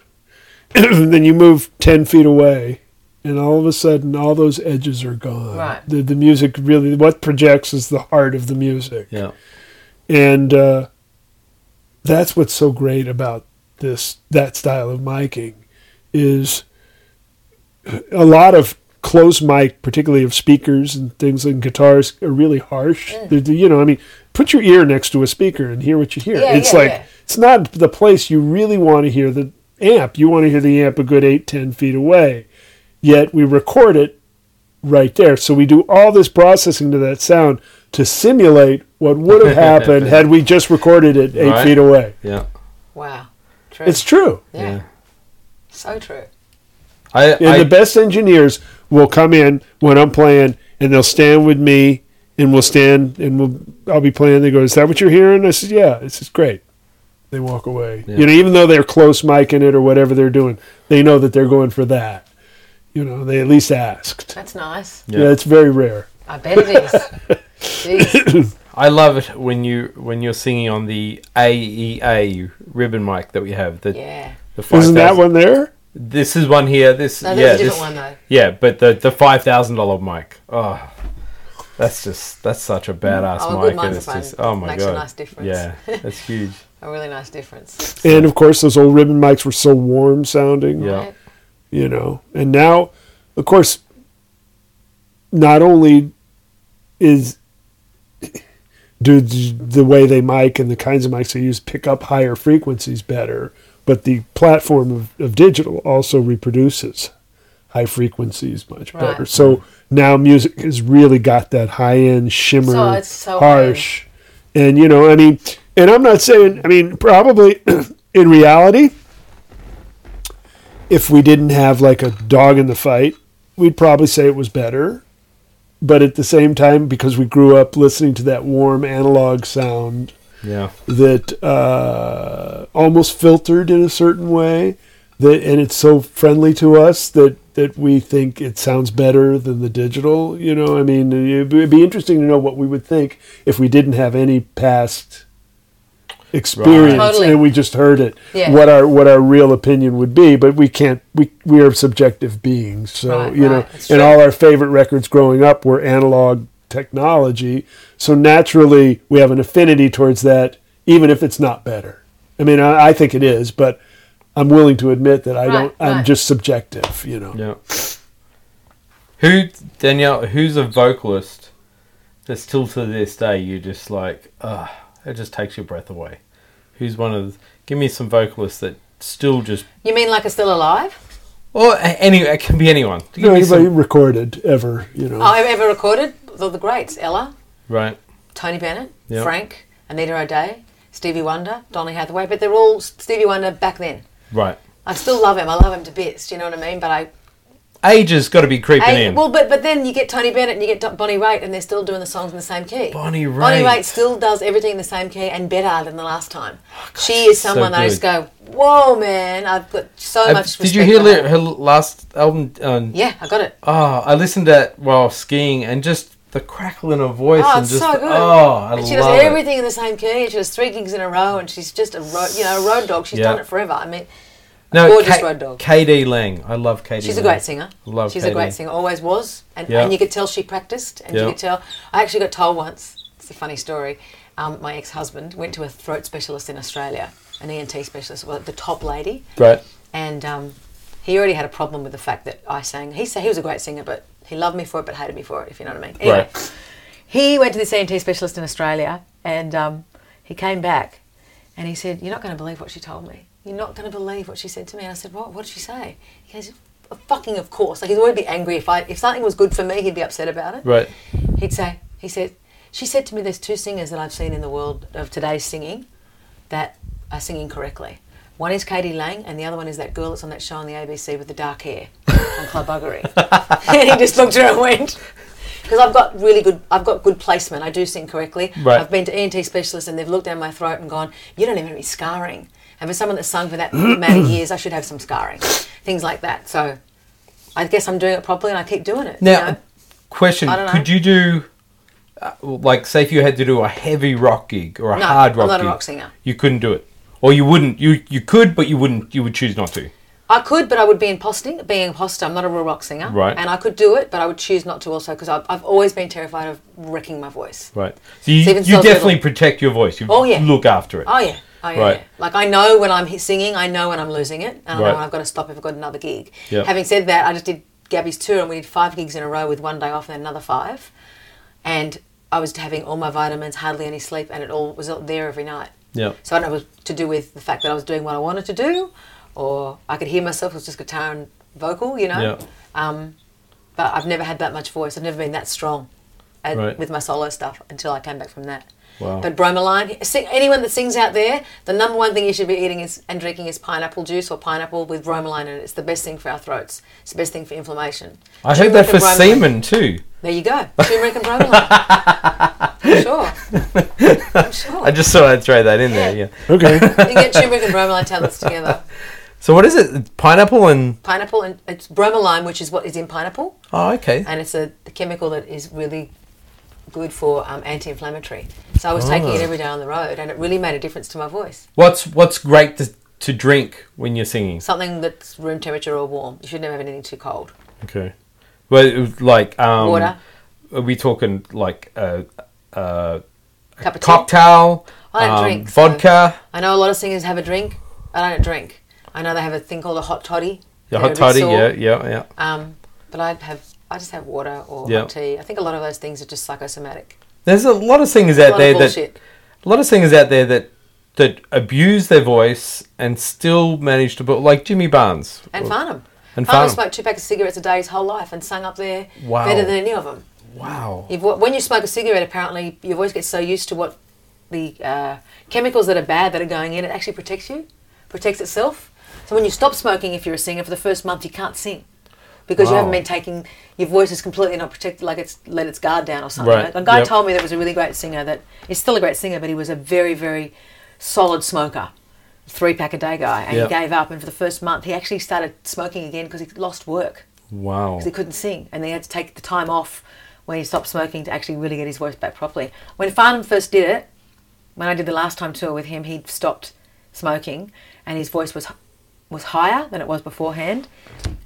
And then you move 10 feet away. And all of a sudden, all those edges are gone. Right. The music really, what projects is the heart of the music. Yeah. And that's what's so great about that style of micing is a lot of close mic, particularly of speakers and things and guitars, are really harsh. Mm. You know, I mean, put your ear next to a speaker and hear what you hear. Yeah, it's it's not the place you really want to hear the amp. You want to hear the amp a good 8-10 feet away. Yet we record it right there. So we do all this processing to that sound to simulate what would have happened had we just recorded it 8 feet away. Yeah. Wow. True. It's true. Yeah. So true. And the best engineers will come in when I'm playing and they'll stand with me and we'll stand and I'll be playing. They go, is that what you're hearing? I said, yeah. This is great. They walk away. Yeah. You know, even though they're close micing it or whatever they're doing, they know that they're going for that. You know, they at least asked. That's nice. Yeah, it's very rare. I bet it is. I love it when you're singing on the AEA ribbon mic that we have. The 5,000. Isn't that one there? This is one here. This is a different one though. Yeah, but the $5,000 mic. Oh, that's such a badass mic. Good microphone. Makes a nice difference. Yeah, that's huge. A really nice difference. And of course, those old ribbon mics were so warm sounding. Yeah. Right. You know, and now, of course, not only do the way they mic and the kinds of mics they use pick up higher frequencies better, but the platform of digital also reproduces high frequencies much better. So now music has really got that high-end shimmer, so harsh. Funny. And, you know, I mean, and I'm not saying, I mean, probably in reality... If we didn't have like a dog in the fight, we'd probably say it was better. But at the same time, because we grew up listening to that warm analog sound that almost filtered in a certain way, and it's so friendly to us that we think it sounds better than the digital. You know, I mean, it'd be interesting to know what we would think if we didn't have any past experience, right. Totally. And we just heard it. Yeah. What our real opinion would be, but we can't. We are subjective beings, so right, you know. Right. And all our favorite records growing up were analog technology, so naturally we have an affinity towards that, even if it's not better. I mean, I think it is, but I'm willing to admit that I right, don't. Right. I'm just subjective, you know. Yeah. Who's a vocalist that still to this day you just like, it just takes your breath away? Who's one of? Give me some vocalists that still just. You mean like are still alive? Or any, it can be anyone. No, anybody recorded ever, you know. Oh, ever recorded? The greats, Ella. Right. Tony Bennett, yep. Frank, Anita O'Day, Stevie Wonder, Donny Hathaway, but they're all Stevie Wonder back then. Right. I still love him. I love him to bits. Do you know what I mean? But I. Age has got to be creeping in. Well, but then you get Tony Bennett and you get Bonnie Raitt and they're still doing the songs in the same key. Bonnie Raitt still does everything in the same key and better than the last time. Oh, God, she is someone I just go, whoa, man, I've got so much respect. Did you hear her last album? Yeah, I got it. Oh, I listened to it while skiing and just the crackle in her voice. Oh, and it's just, so good. And she does everything in the same key and she does 3 gigs in a row and she's just a road dog. She's done it forever. I mean... No, K.D. Lang. I love K.D. She's a great singer. She's a great singer. Always was. And you could tell she practiced. And you could tell. I actually got told once, it's a funny story, my ex-husband went to a throat specialist in Australia, an ENT specialist, well, the top lady. Right. And he already had a problem with the fact that I sang. He said he was a great singer, but he loved me for it but hated me for it, if you know what I mean. Anyway, right. He went to this ENT specialist in Australia and he came back and he said, "You're not going to believe what she told me. You're not going to believe what she said to me." And I said, "What? What did she say?" He goes, "Fucking of course." Like, he'd always be angry. If something was good for me, he'd be upset about it. Right. She said to me, "There's 2 singers that I've seen in the world of today's singing that are singing correctly. One is K.D. Lang and the other one is that girl that's on that show on the ABC with the dark hair on Club Buggery." And he just looked at her and went... Because I've got good placement. I do sing correctly. Right. I've been to ENT specialists and they've looked down my throat and gone, "You don't even have any scarring. And for someone that's sung for that amount of years, I should have some scarring." Things like that. So I guess I'm doing it properly and I keep doing it. Now, you know? Question. Could you do, say if you had to do a heavy rock gig or hard rock gig. No, I'm not a rock singer. You couldn't do it. Or you wouldn't. You could, but you wouldn't. You would choose not to. I could, but I would be being an imposter. I'm not a real rock singer. Right. And I could do it, but I would choose not to also because I've always been terrified of wrecking my voice. Right. So you definitely protect your voice. Look after it. Oh, yeah. Right. Yeah. Like, I know when I'm singing, I know when I'm losing it, and I know when I've got to stop if I've got another gig. Yep. Having said that, I just did Gabby's tour, and we did 5 gigs in a row with one day off and another 5. And I was having all my vitamins, hardly any sleep, and it all was there every night. Yeah. So I don't know if it was to do with the fact that I was doing what I wanted to do, or I could hear myself. It was just guitar and vocal, you know. Yep. But I've never had that much voice. I've never been that strong with my solo stuff until I came back from that. Wow. But bromelain, anyone that sings out there, the number one thing you should be eating and drinking is pineapple juice or pineapple with bromelain in it. It's the best thing for our throats. It's the best thing for inflammation. I heard that for semen too. There you go. Turmeric and bromelain. I'm sure. I just thought I'd throw that in there. Yeah. Okay. You get turmeric and bromelain tablets together. So what is it? It's pineapple and it's bromelain, which is what is in pineapple. Oh, okay. And it's a chemical that is really good for anti-inflammatory. So I was taking it every day on the road, and it really made a difference to my voice. What's great to drink when you're singing? Something that's room temperature or warm. You should never have anything too cold. Okay. Well, it was like water. Are we talking like a cocktail? I don't drink vodka. So I know a lot of singers have a drink. I don't drink. I know they have a thing called a hot toddy. Yeah, hot toddy. Yeah. But I just have water or hot tea. I think a lot of those things are just psychosomatic. There's a lot of singers out there that abuse their voice and still manage to put, like Jimmy Barnes. And Farnham. Farnham smoked 2 packs of cigarettes a day his whole life and sung up there better than any of them. Wow. When you smoke a cigarette, apparently your voice gets so used to what the chemicals that are bad that are going in, it actually protects you, protects itself. So when you stop smoking, if you're a singer, for the first month you can't sing. Because you haven't been taking, your voice is completely not protected, like it's let its guard down or something. Right. A guy told me that was a really great singer, that he's still a great singer, but he was a very, very solid smoker, 3-pack a day guy, and he gave up. And for the first month, he actually started smoking again because he lost work. Wow. Because he couldn't sing, and then he had to take the time off when he stopped smoking to actually really get his voice back properly. When Farnham first did it, when I did the last time tour with him, he'd stopped smoking and his voice was higher than it was beforehand.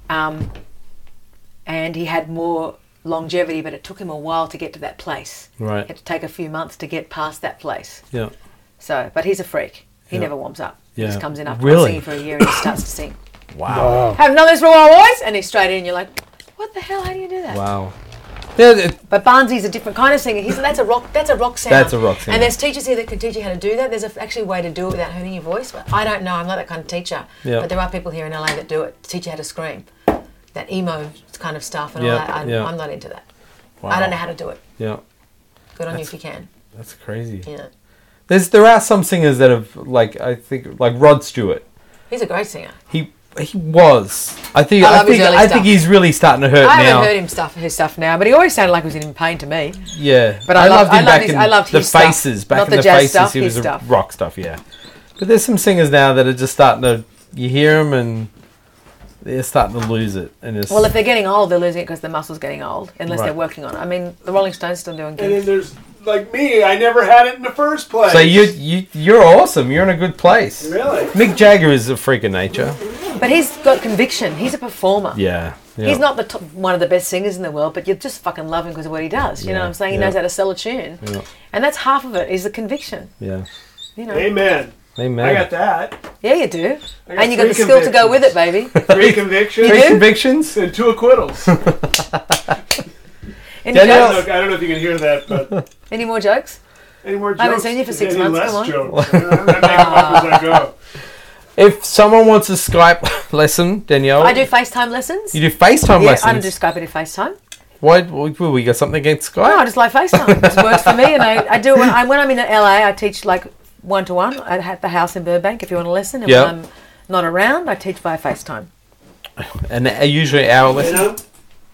And he had more longevity, but it took him a while to get to that place. Right. It had to take a few months to get past that place. Yeah. So, but he's a freak. He never warms up. Yeah. He just comes in after singing for a year and he starts to sing. Wow. Haven't done this for a while, boys. And he's straight in and you're like, what the hell? How do you do that? Wow. But Barnsley's a different kind of singer. That's a rock sound. That's a rock sound. And there's teachers here that can teach you how to do that. There's actually a way to do it without hurting your voice. But I don't know. I'm not that kind of teacher. Yep. But there are people here in LA that do it, teach you how to scream. That emo kind of stuff and all that. I'm not into that. Wow. I don't know how to do it. Yeah. Good on you if you can. That's crazy. Yeah. There are some singers that have, like, I think, like Rod Stewart. He's a great singer. He was. I think he's really starting to hurt now. I haven't heard his stuff now, but he always sounded like he was in pain to me. Yeah. But I loved his stuff. Back in the Faces, he was a rock stuff, yeah. But there's some singers now that are just starting to, you hear them and they're starting to lose it. And well, if they're getting old, they're losing it because the muscle's getting old, unless they're working on it. I mean, the Rolling Stones still doing gigs. And then there's, like me, I never had it in the first place. So you're awesome. You're in a good place. Really? Mick Jagger is a freak of nature. But he's got conviction. He's a performer. Yeah. Yep. He's not one of the best singers in the world, but you just fucking love him because of what he does. You know what I'm saying? He knows how to sell a tune. Yeah. And that's half of it is the conviction. Yeah. You know. Amen. I got that. Yeah, you do. And you got the skill to go with it, baby. Three convictions. Three convictions and two acquittals. I don't know if you can hear that, but... Any more jokes? Any more jokes? I haven't seen you for 6 months. Any less jokes? I'm making up as I go. If someone wants a Skype lesson, Danielle... I do FaceTime lessons. You do FaceTime lessons? I don't do Skype, I do FaceTime. Why? We got something against Skype? No, I just like FaceTime. It works for me, and I do it when I'm in LA, I teach, like, one-to-one at the house in Burbank if you want a lesson. And when I'm not around, I teach via FaceTime. And usually our lesson...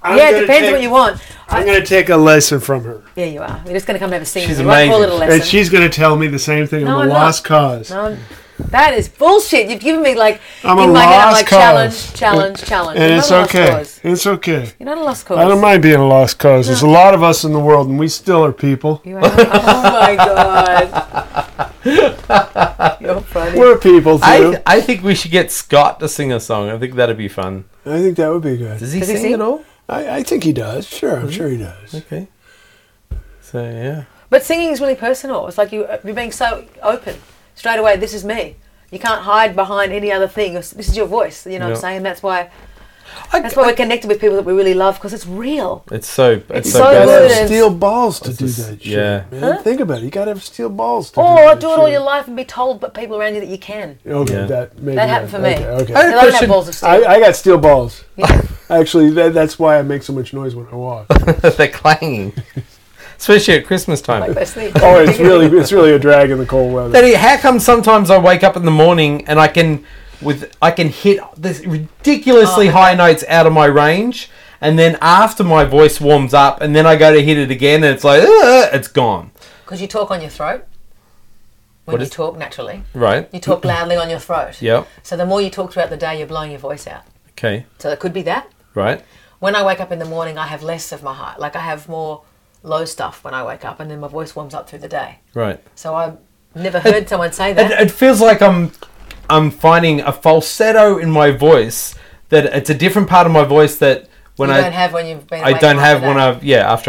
it depends what you want. I'm going to take a lesson from her. Yeah, you are. We're just going to come and have a sing. She's amazing. Call it a lesson. And she's going to tell me the same thing. I'm a lost cause. No, that is bullshit. You've given me like... I'm a lost cause. Like, challenge. And it's okay. It's okay. You're not a lost cause. I don't mind being a lost cause. No. There's a lot of us in the world and we still are people. You are. Oh my God. You're funny. We're people too. I think we should get Scott to sing a song. I think that'd be fun. I think that would be good. Does he sing at all? I think he does. Sure, I'm sure he does. Okay. So, yeah. But singing is really personal. It's like you're being so open. Straight away, this is me. You can't hide behind any other thing. This is your voice. You know what I'm saying? That's why we're connected with people that we really love because it's real. It's so good. You have steel balls to do that shit. Yeah. Man. Huh? Think about it. You got to have steel balls to do that shit. Or do it all your life and be told by people around you that you can. Okay, that happened for me. Okay. I don't have balls of steel. I got steel balls. Yeah. Actually, that's why I make so much noise when I walk. They're clanging. Especially at Christmas time. It's really a drag in the cold weather. Daddy, how come sometimes I wake up in the morning and I can hit this ridiculously high notes out of my range, and then after my voice warms up, and then I go to hit it again, and it's like, it's gone. Because you talk on your throat. When you talk naturally. Right. You talk loudly on your throat. Yeah. So the more you talk throughout the day, you're blowing your voice out. Okay. So it could be that. Right. When I wake up in the morning, I have less of my high. Like I have more low stuff when I wake up, and then my voice warms up through the day. Right. So I've never heard someone say that. It feels like I'm finding a falsetto in my voice, that it's a different part of my voice that after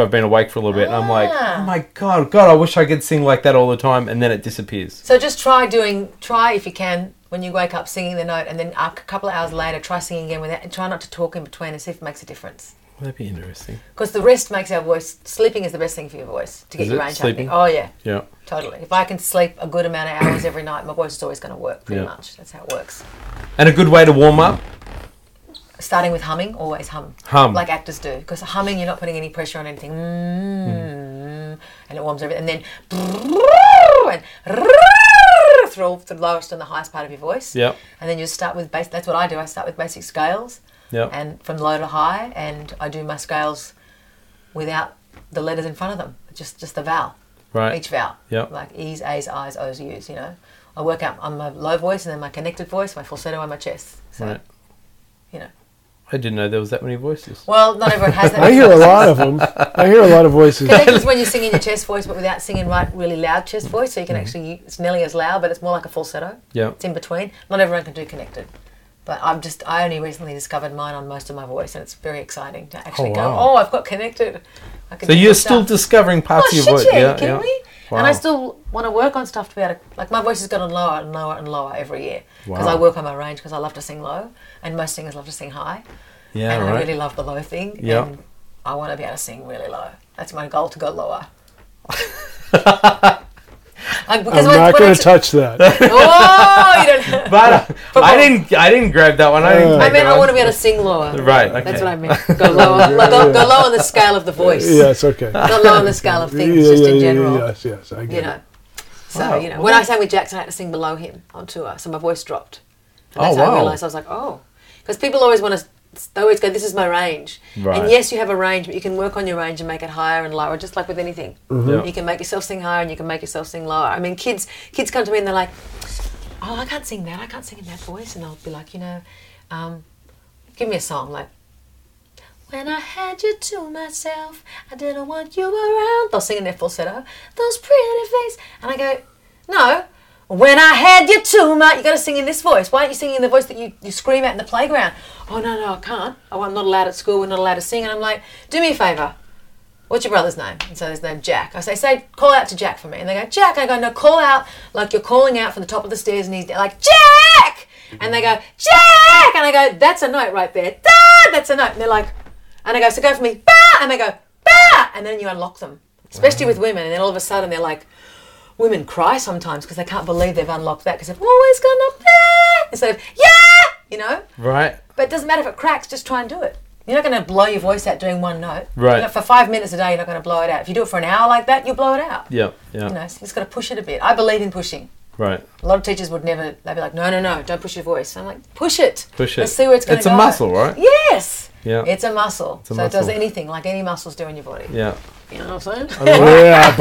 I've been awake for a little bit, and I'm like, oh my God, I wish I could sing like that all the time, and then it disappears. So just try if you can, when you wake up singing the note, and then a couple of hours later try singing again with that, and try not to talk in between and see if it makes a difference. That'd be interesting. Because the rest makes our voice... Sleeping is the best thing for your voice, to get your range up. Oh, yeah. Yeah. Totally. If I can sleep a good amount of hours every night, my voice is always going to work pretty much. That's how it works. And a good way to warm up? Starting with humming, always hum. Like actors do. Because humming, you're not putting any pressure on anything. And it warms everything. And then... And through the lowest and the highest part of your voice. Yeah. And then you start with... That's what I do. I start with basic scales. Yep. And from low to high, and I do my scales without the letters in front of them, just the vowel, right? Each vowel, yep. Like E's, A's, I's, O's, U's, you know. I work out on my low voice and then my connected voice, my falsetto and my chest. So, right. You know. I didn't know there was that many voices. Well, not everyone has that many voices. I hear a lot of voices. I think it's when you sing in your chest voice, but without singing really loud chest voice, so you can actually, it's nearly as loud, but it's more like a falsetto. Yeah. It's in between. Not everyone can do connected. But I only recently discovered mine on most of my voice, and it's very exciting to actually go, I've got connected. I can so you're still discovering parts of your voice. Yeah, you kidding me? Wow. And I still want to work on stuff to be able to, like, my voice has gotten lower and lower and lower every year because I work on my range because I love to sing low, and most singers love to sing high. Yeah, and I really love the low thing, and I want to be able to sing really low. That's my goal, to go lower. I'm not going to touch that. Oh, you don't know. But I didn't grab that one. I meant I want to be able to sing lower. Right, okay. That's what I meant. Go lower. Go low on the scale of the voice. Yes, okay. Go low on the scale of things, in general. Yes, I get it. So, when I sang with Jackson, I had to sing below him on tour, so my voice dropped. And that's how I realised. I was like, because people always want to... They always go, this is my range. Right. And yes, you have a range, but you can work on your range and make it higher and lower, just like with anything. Mm-hmm. Yep. You can make yourself sing higher and you can make yourself sing lower. I mean, kids come to me and they're like, oh, I can't sing that. I can't sing in that voice. And I'll be like, give me a song. Like, when I had you to myself, I didn't want you around. They'll sing in their falsetto. Those pretty faces. And I go, no. When I had you too much, you got to sing in this voice. Why aren't you singing in the voice that you scream at in the playground? Oh, no, I can't. Oh, I'm not allowed at school. We're not allowed to sing. And I'm like, do me a favour. What's your brother's name? And so his name Jack. I say, call out to Jack for me. And they go, Jack. And I go, no, call out like you're calling out from the top of the stairs. And he's like, Jack. And they go, Jack. And I go, that's a note right there. Da, that's a note. And they're like, and I go, so go for me. Ba. And they go, ba. And then you unlock them, especially with women. And then all of a sudden they're like, women cry sometimes because they can't believe they've unlocked that because they've always gone up there instead of, Right. But it doesn't matter if it cracks, just try and do it. You're not going to blow your voice out doing one note. Right. For 5 minutes a day, you're not going to blow it out. If you do it for an hour like that, you'll blow it out. Yeah. So you just got to push it a bit. I believe in pushing. Right. A lot of teachers would never, they'd be like, no, don't push your voice. I'm like, push it. Let's see where it's going to go. It's a muscle, right? Yes. Yeah. It's a muscle. So it does anything, like any muscles do in your body. Yeah. You know what I'm saying? Yeah,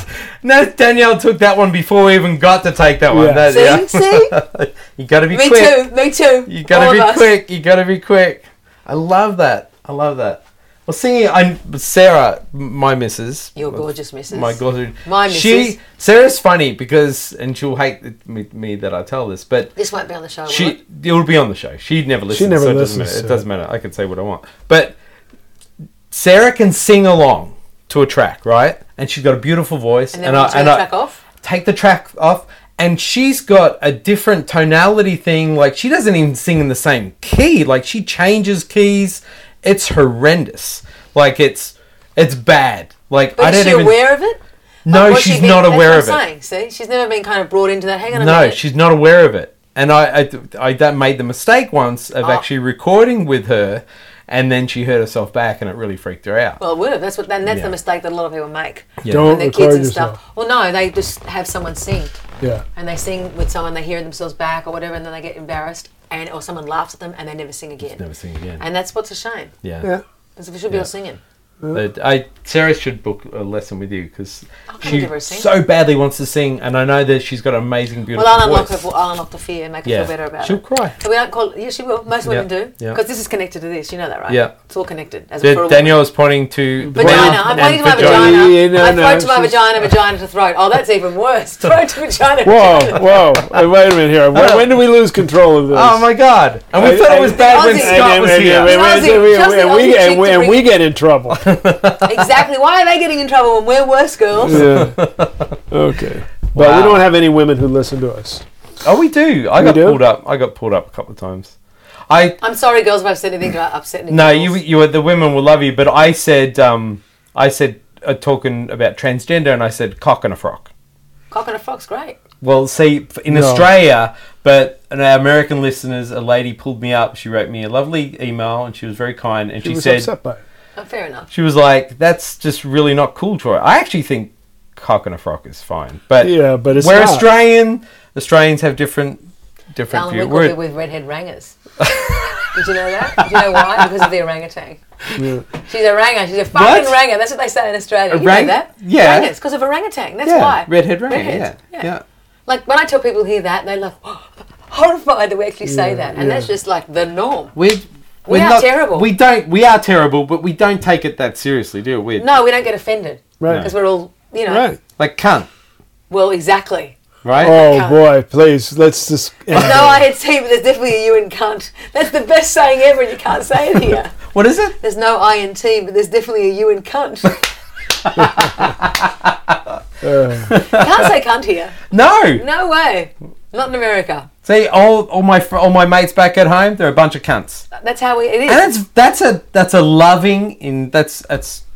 boy. No, Danielle took that one before we even got to take that one. Yeah. See? You got to be quick. Me too. You got to be quick. I love that. Well, singing, Sarah, my missus. Your gorgeous missus. My missus. Sarah's funny because, and she'll hate me that I tell this, but... This won't be on the show, it will be on the show. She never listens, so it doesn't matter. I can say what I want. But Sarah can sing along to a track, right? And she's got a beautiful voice. And then take the track off. And she's got a different tonality thing. Like, she doesn't even sing in the same key. Like, she changes keys. It's horrendous. Like, it's bad. Like, but is she aware of it? No, she's not aware of it. See? She's never been kind of brought into that. Hang on a minute. No, she's not aware of it. And I made the mistake once of actually recording with her, and then she heard herself back, and it really freaked her out. Well, it would have. That's the mistake that a lot of people make. Yeah. Don't record kids and yourself. Stuff. Well, no, they just have someone sing. Yeah. And they sing with someone, they hear themselves back or whatever, and then they get embarrassed. And or someone laughs at them and they never sing again. And that's what's a shame. Yeah. Because we should be all singing. Sarah should book a lesson with you because she so badly wants to sing, and I know that she's got an amazing, beautiful voice. I'll unlock the fear and make her feel better about it. She'll cry. So we don't call. Yeah, she will. Most women do because this is connected to this. You know that, right? Yeah. It's all connected. Danielle is pointing to the vagina. I'm pointing to my vagina. Throat to my vagina, vagina to throat. Oh, that's even worse. Throat to vagina. Whoa! Hey, wait a minute here. When do we lose control of this? Oh my God! And we thought it was bad when Scott was here. And we get in trouble. Exactly. Why are they getting in trouble when we're worse girls? Yeah. Okay. But we don't have any women who listen to us. Oh, we do. I got pulled up a couple of times. I'm sorry, girls, if I've said anything about upsetting. No, you the women will love you. But I said, talking about transgender, and I said cock and a frock. Cock and a frock's great. Well, see, Australia, but our American listeners, a lady pulled me up. She wrote me a lovely email, and she was very kind, and she was upset by it. Oh, fair enough. She was like, that's just really not cool, Troy. I actually think cock and a frock is fine. But it's we're not. Australians have different views. We're with redhead rangers. Did you know that? Do you know why? Because of the orangutan. Yeah. She's a ranger. She's a fucking ranger. That's what they say in Australia. You know that? Yeah. Rangers, because of orangutan. That's why. Redhead ranger. Yeah. Like, when I tell people here that, they love... horrified that we actually say that, and that's just like the norm. We're not terrible. We are terrible, but we don't take it that seriously, do we? No, we don't get offended, right? Because we're all, you know, right. Like cunt. Well, exactly. Right? Oh boy, please, let's just. There's no I in C, but there's definitely a U in cunt. That's the best saying ever, and you can't say it here. What is it? There's no I in T, but there's definitely a U in cunt. Can't say cunt here. No. No way. Not in America. See, all my mates back at home, they're a bunch of cunts. That's how it is. And that's a loving in that's.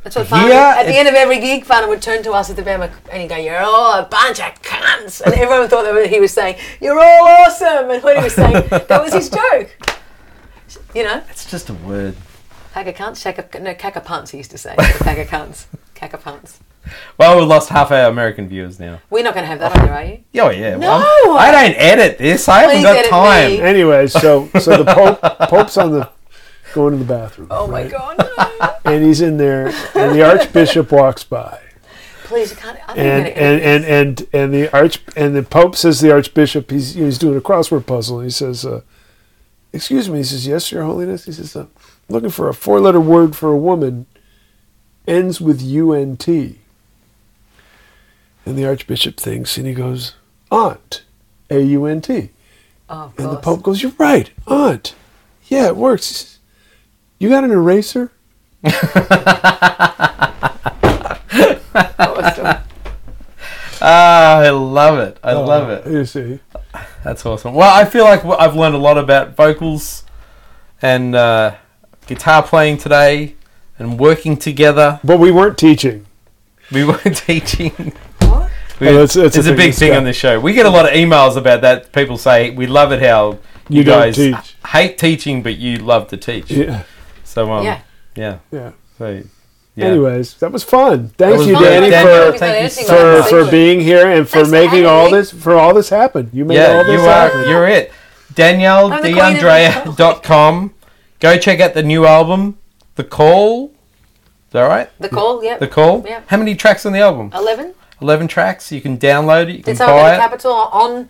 That's what Farnham, at the end of every gig, Farnham would turn to us at the band and he'd go, "You're all a bunch of cunts." And everyone thought that he was saying, "You're all awesome." And what he was saying, that was his joke. You know? It's just a word. Pack of cunts? Cack of punts, he used to say. Pack of cunts. Cack of punts. Well, we've lost half our American viewers now. We're not going to have that on there, are you? Oh, yeah. No! Well, I don't edit this. I haven't got time. Me. Anyway, so the Pope's on the... going to the bathroom. Oh, right? My God, no. And he's in there, and the Archbishop walks by. Please, you can't. And the Pope says to the Archbishop, he's doing a crossword puzzle, and he says, "Excuse me," he says, "Yes, Your Holiness." He says, "I'm looking for a 4-letter word for a woman, ends with UNT." And the Archbishop thinks, and he goes, "Aunt, AUNT." Oh, of course. And the Pope goes, "You're right, aunt. Yeah, it works." He says, "You got an eraser?" Awesome. I love it. I love it. You see. That's awesome. Well, I feel like I've learned a lot about vocals and guitar playing today and working together. But we weren't teaching. What? It's a big thing on this show. We get a lot of emails about that. People say, "We love it how you guys hate teaching, but you love to teach." Yeah. So, So, yeah. Anyways, that was fun. Thank you, Danny, for being here and for making all this happen. You made all this happen. You're it. DanielleDeAndrea.com. Go check out the new album, The Call. Is that right? The Call, yeah. The Call. Yeah. How many tracks on the album? 11. 11 tracks. You can download it. You can buy it. Did someone get a capital on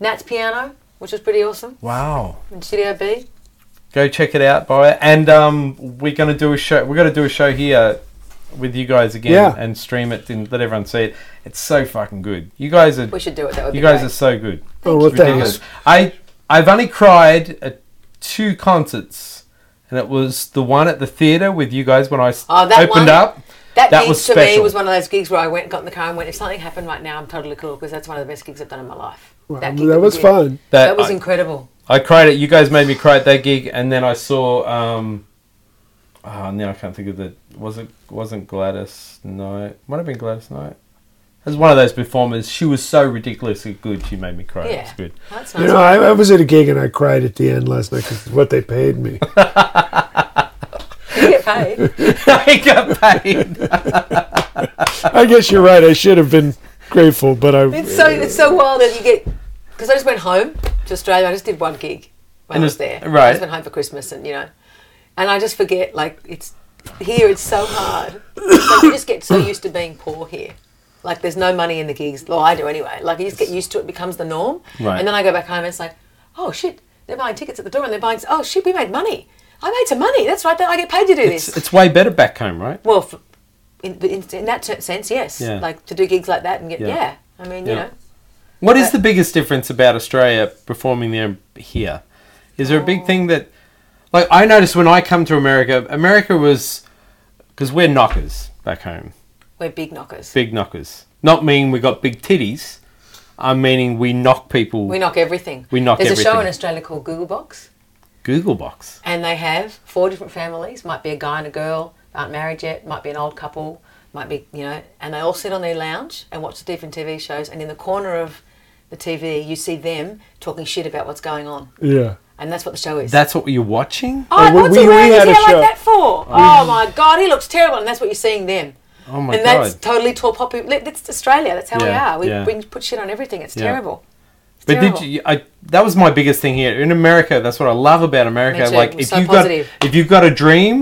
Nat's piano, which was pretty awesome. Wow. In Studio B. Go check it out, buy it, and we're going to do a show. We're going to do a show here with you guys again and stream it and let everyone see it. It's so fucking good. You guys are. We should do it. That would be great. You guys are so good. Oh, well, thanks. I've only cried at 2 concerts, and it was the one at the theater with you guys when I opened up. That gig was special. To me was one of those gigs where I got in the car and went, "If something happened right now, I'm totally cool," because that's one of the best gigs I've done in my life. Wow, that was fun. That was incredible. I cried at you guys made me cry at that gig, and then I saw now I can't think of the wasn't Gladys Knight. Might have been Gladys Knight. It was one of those performers. She was so ridiculously good, she made me cry. Yeah. It was good. That's nice. You know, I was at a gig and I cried at the end last night because what they paid me. You get paid. I got paid. I guess you're right, I should have been grateful, but it's so wild that you get, because I just went home to Australia. I just did one gig when I was there. Right. I just went home for Christmas, and and I just forget. Like it's here, it's so hard. Like, you just get so used to being poor here. Like there's no money in the gigs. Well, I do anyway. Like you just get used to it, becomes the norm. Right. And then I go back home and it's like, oh shit, they're buying tickets at the door, and they're buying. Oh shit, we made money. I made some money. That's right. I get paid to do this. It's way better back home, right? Well, in that sense, yes. Yeah. Like to do gigs like that and get I mean, you know. What is the biggest difference about Australia performing there here? Is there a big thing that... Like, I noticed when I come to America was... Because we're knockers back home. We're big knockers. Big knockers. Not meaning we got big titties. I'm meaning we knock people. We knock everything. There's a show in Australia called Google Box. Google Box. And they have 4 different families. Might be a guy and a girl. Aren't married yet. Might be an old couple. Might be, And they all sit on their lounge and watch the different TV shows. And in the corner of... the TV, you see them talking shit about what's going on. Yeah. And that's what the show is. That's what you're watching? Oh, what's a man hair like that for? Oh, my God, he looks terrible. And that's what you're seeing them. Oh, my God. And that's totally tall poppy. That's Australia. That's how we are. We put shit on everything. It's terrible. It's terrible. That was my biggest thing here. In America, that's what I love about America. Like, if you've got a dream,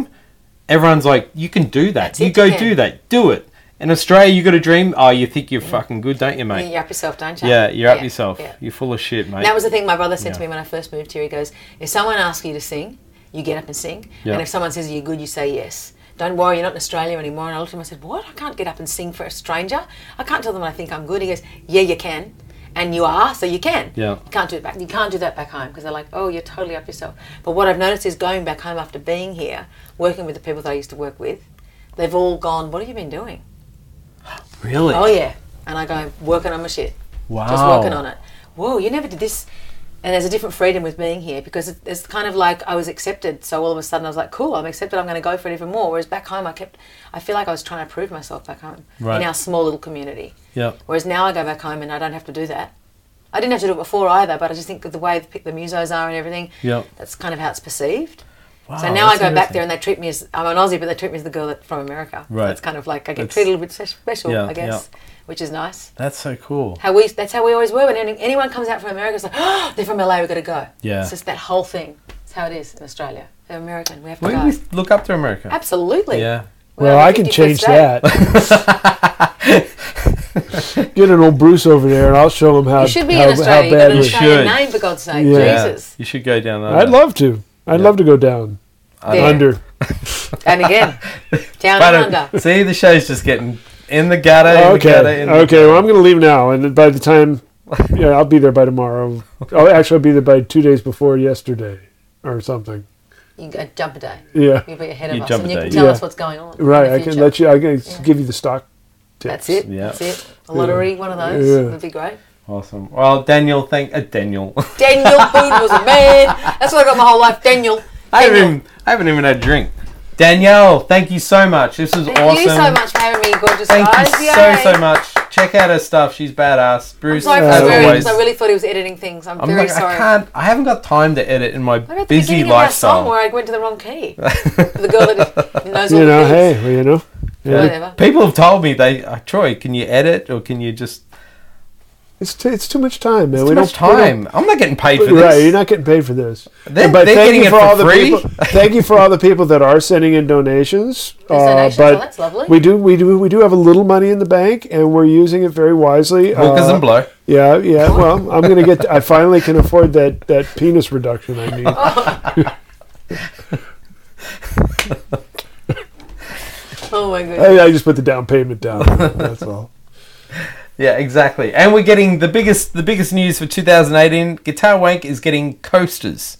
everyone's like, you can do that. You go do that. Do it. In Australia, you got a dream. Oh, you think you're fucking good, don't you, mate? Yeah, you're up yourself, don't you? Yeah, you're up yourself. Yeah. You're full of shit, mate. And that was the thing my brother said to me when I first moved here. He goes, if someone asks you to sing, you get up and sing. Yeah. And if someone says you're good, you say yes. Don't worry, you're not in Australia anymore. And I looked at him and I said, what? I can't get up and sing for a stranger. I can't tell them I think I'm good. He goes, yeah, you can. And you are, so you can. Yeah. You can't do it back. You can't do that back home because they're like, oh, you're totally up yourself. But what I've noticed is going back home after being here, working with the people that I used to work with, they've all gone, what have you been doing? Really? Oh, yeah. And I go, working on my shit. Wow. Just working on it. Whoa, you never did this. And there's a different freedom with being here because it's kind of like I was accepted. So all of a sudden I was like, cool, I'm accepted. I'm going to go for it even more. Whereas back home I feel like I was trying to prove myself back home in our small little community. Yeah. Whereas now I go back home and I don't have to do that. I didn't have to do it before either, but I just think that the way the musos are and everything, that's kind of how it's perceived. Wow, so now I go back there and they treat me as, I'm an Aussie, but they treat me as the girl from America. Right. That's kind of like I get treated a little bit special, I guess, which is nice. That's so cool. That's how we always were. When anyone comes out from America, it's like, oh, they're from LA, we've got to go. Yeah. It's just that whole thing. It's how it is in Australia. They're American, we have to go. We look up to America. Absolutely. Yeah. Well, I can change that. Get an old Bruce over there and I'll show him how bad. You should be in Australia. You've got an Australian name, for God's sake. Yeah. Jesus. You should go down there. I'd love to. I'd love to go down under. And again, down and under. See, the show's just getting in the gutter. Well, I'm going to leave now. And by the time, I'll be there by tomorrow. I'll be there by 2 days before yesterday or something. You can jump a day. Yeah. You'll be ahead of us. And you can tell us what's going on. Right. I can give you the stock tips. That's it. Yeah. That's it. A lottery, one of those would be great. Awesome. Well, Daniel, Daniel Boone was a man. That's what I got my whole life, Daniel. I haven't even had a drink. Danielle, thank you so much. This is awesome. Thank you so much for having me, gorgeous guys. Thank you so much. Check out her stuff. She's badass. Bruce, as always. I really thought he was editing things. I'm very sorry. I haven't got time to edit in my busy lifestyle. Where I went to the wrong key. The girl that knows all the things. Whatever. People have told me Troy, can you edit or can you just? It's too much time, man. I'm not getting paid for this. Right, you're not getting paid for this. They're getting it for free. Thank you for all the people that are sending in donations. But that's lovely. We do have a little money in the bank, and we're using it very wisely. Hookers and blow. Yeah. Well, I'm gonna get. I finally can afford that penis reduction I need. Oh my goodness! I just put the down payment down. That's all. Yeah, exactly. And we're getting the biggest news for 2018. Guitar Wank is getting coasters.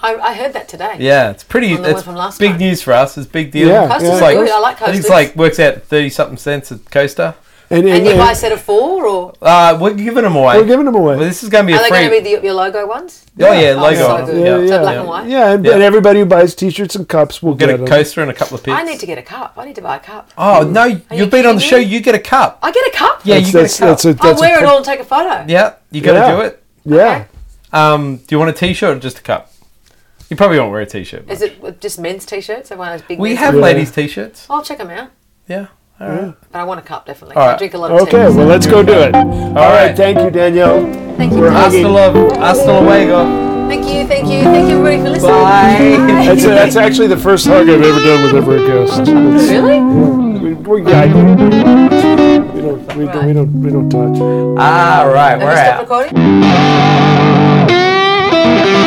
I heard that today. Yeah, it's pretty. It's big night. News for us. It's a big deal. Yeah, coasters are good. I like coasters. It's like works out 30-something cents a coaster. And you buy a set of four, or we're giving them away. Well, this is going to be. Are they going to be your logo ones? Oh yeah, logo. So good. So black and white. Yeah, and everybody who buys T-shirts and cups will get a coaster and a couple of picks. I need to get a cup. I need to buy a cup. Oh no, you've been on the show. You get a cup. I get a cup. Yeah, you get a cup. I'll wear it all and take a photo. Yeah, you got to do it. Yeah. Okay. Do you want a T-shirt or just a cup? You probably won't wear a T-shirt. Is it just men's T-shirts? Everyone has big. We have ladies' T-shirts. I'll check them out. Yeah. All right. But I want a cup, definitely. Right. I drink a lot of tea. Okay, well, let's go do it. All right. Thank you, Danielle. Thank you. Hasta luego. Hasta luego. Thank you. Thank you, everybody, for listening. Bye. That's actually the first hug I've ever done with ever a guest. Really? We don't touch. All right, we're out. Stop recording?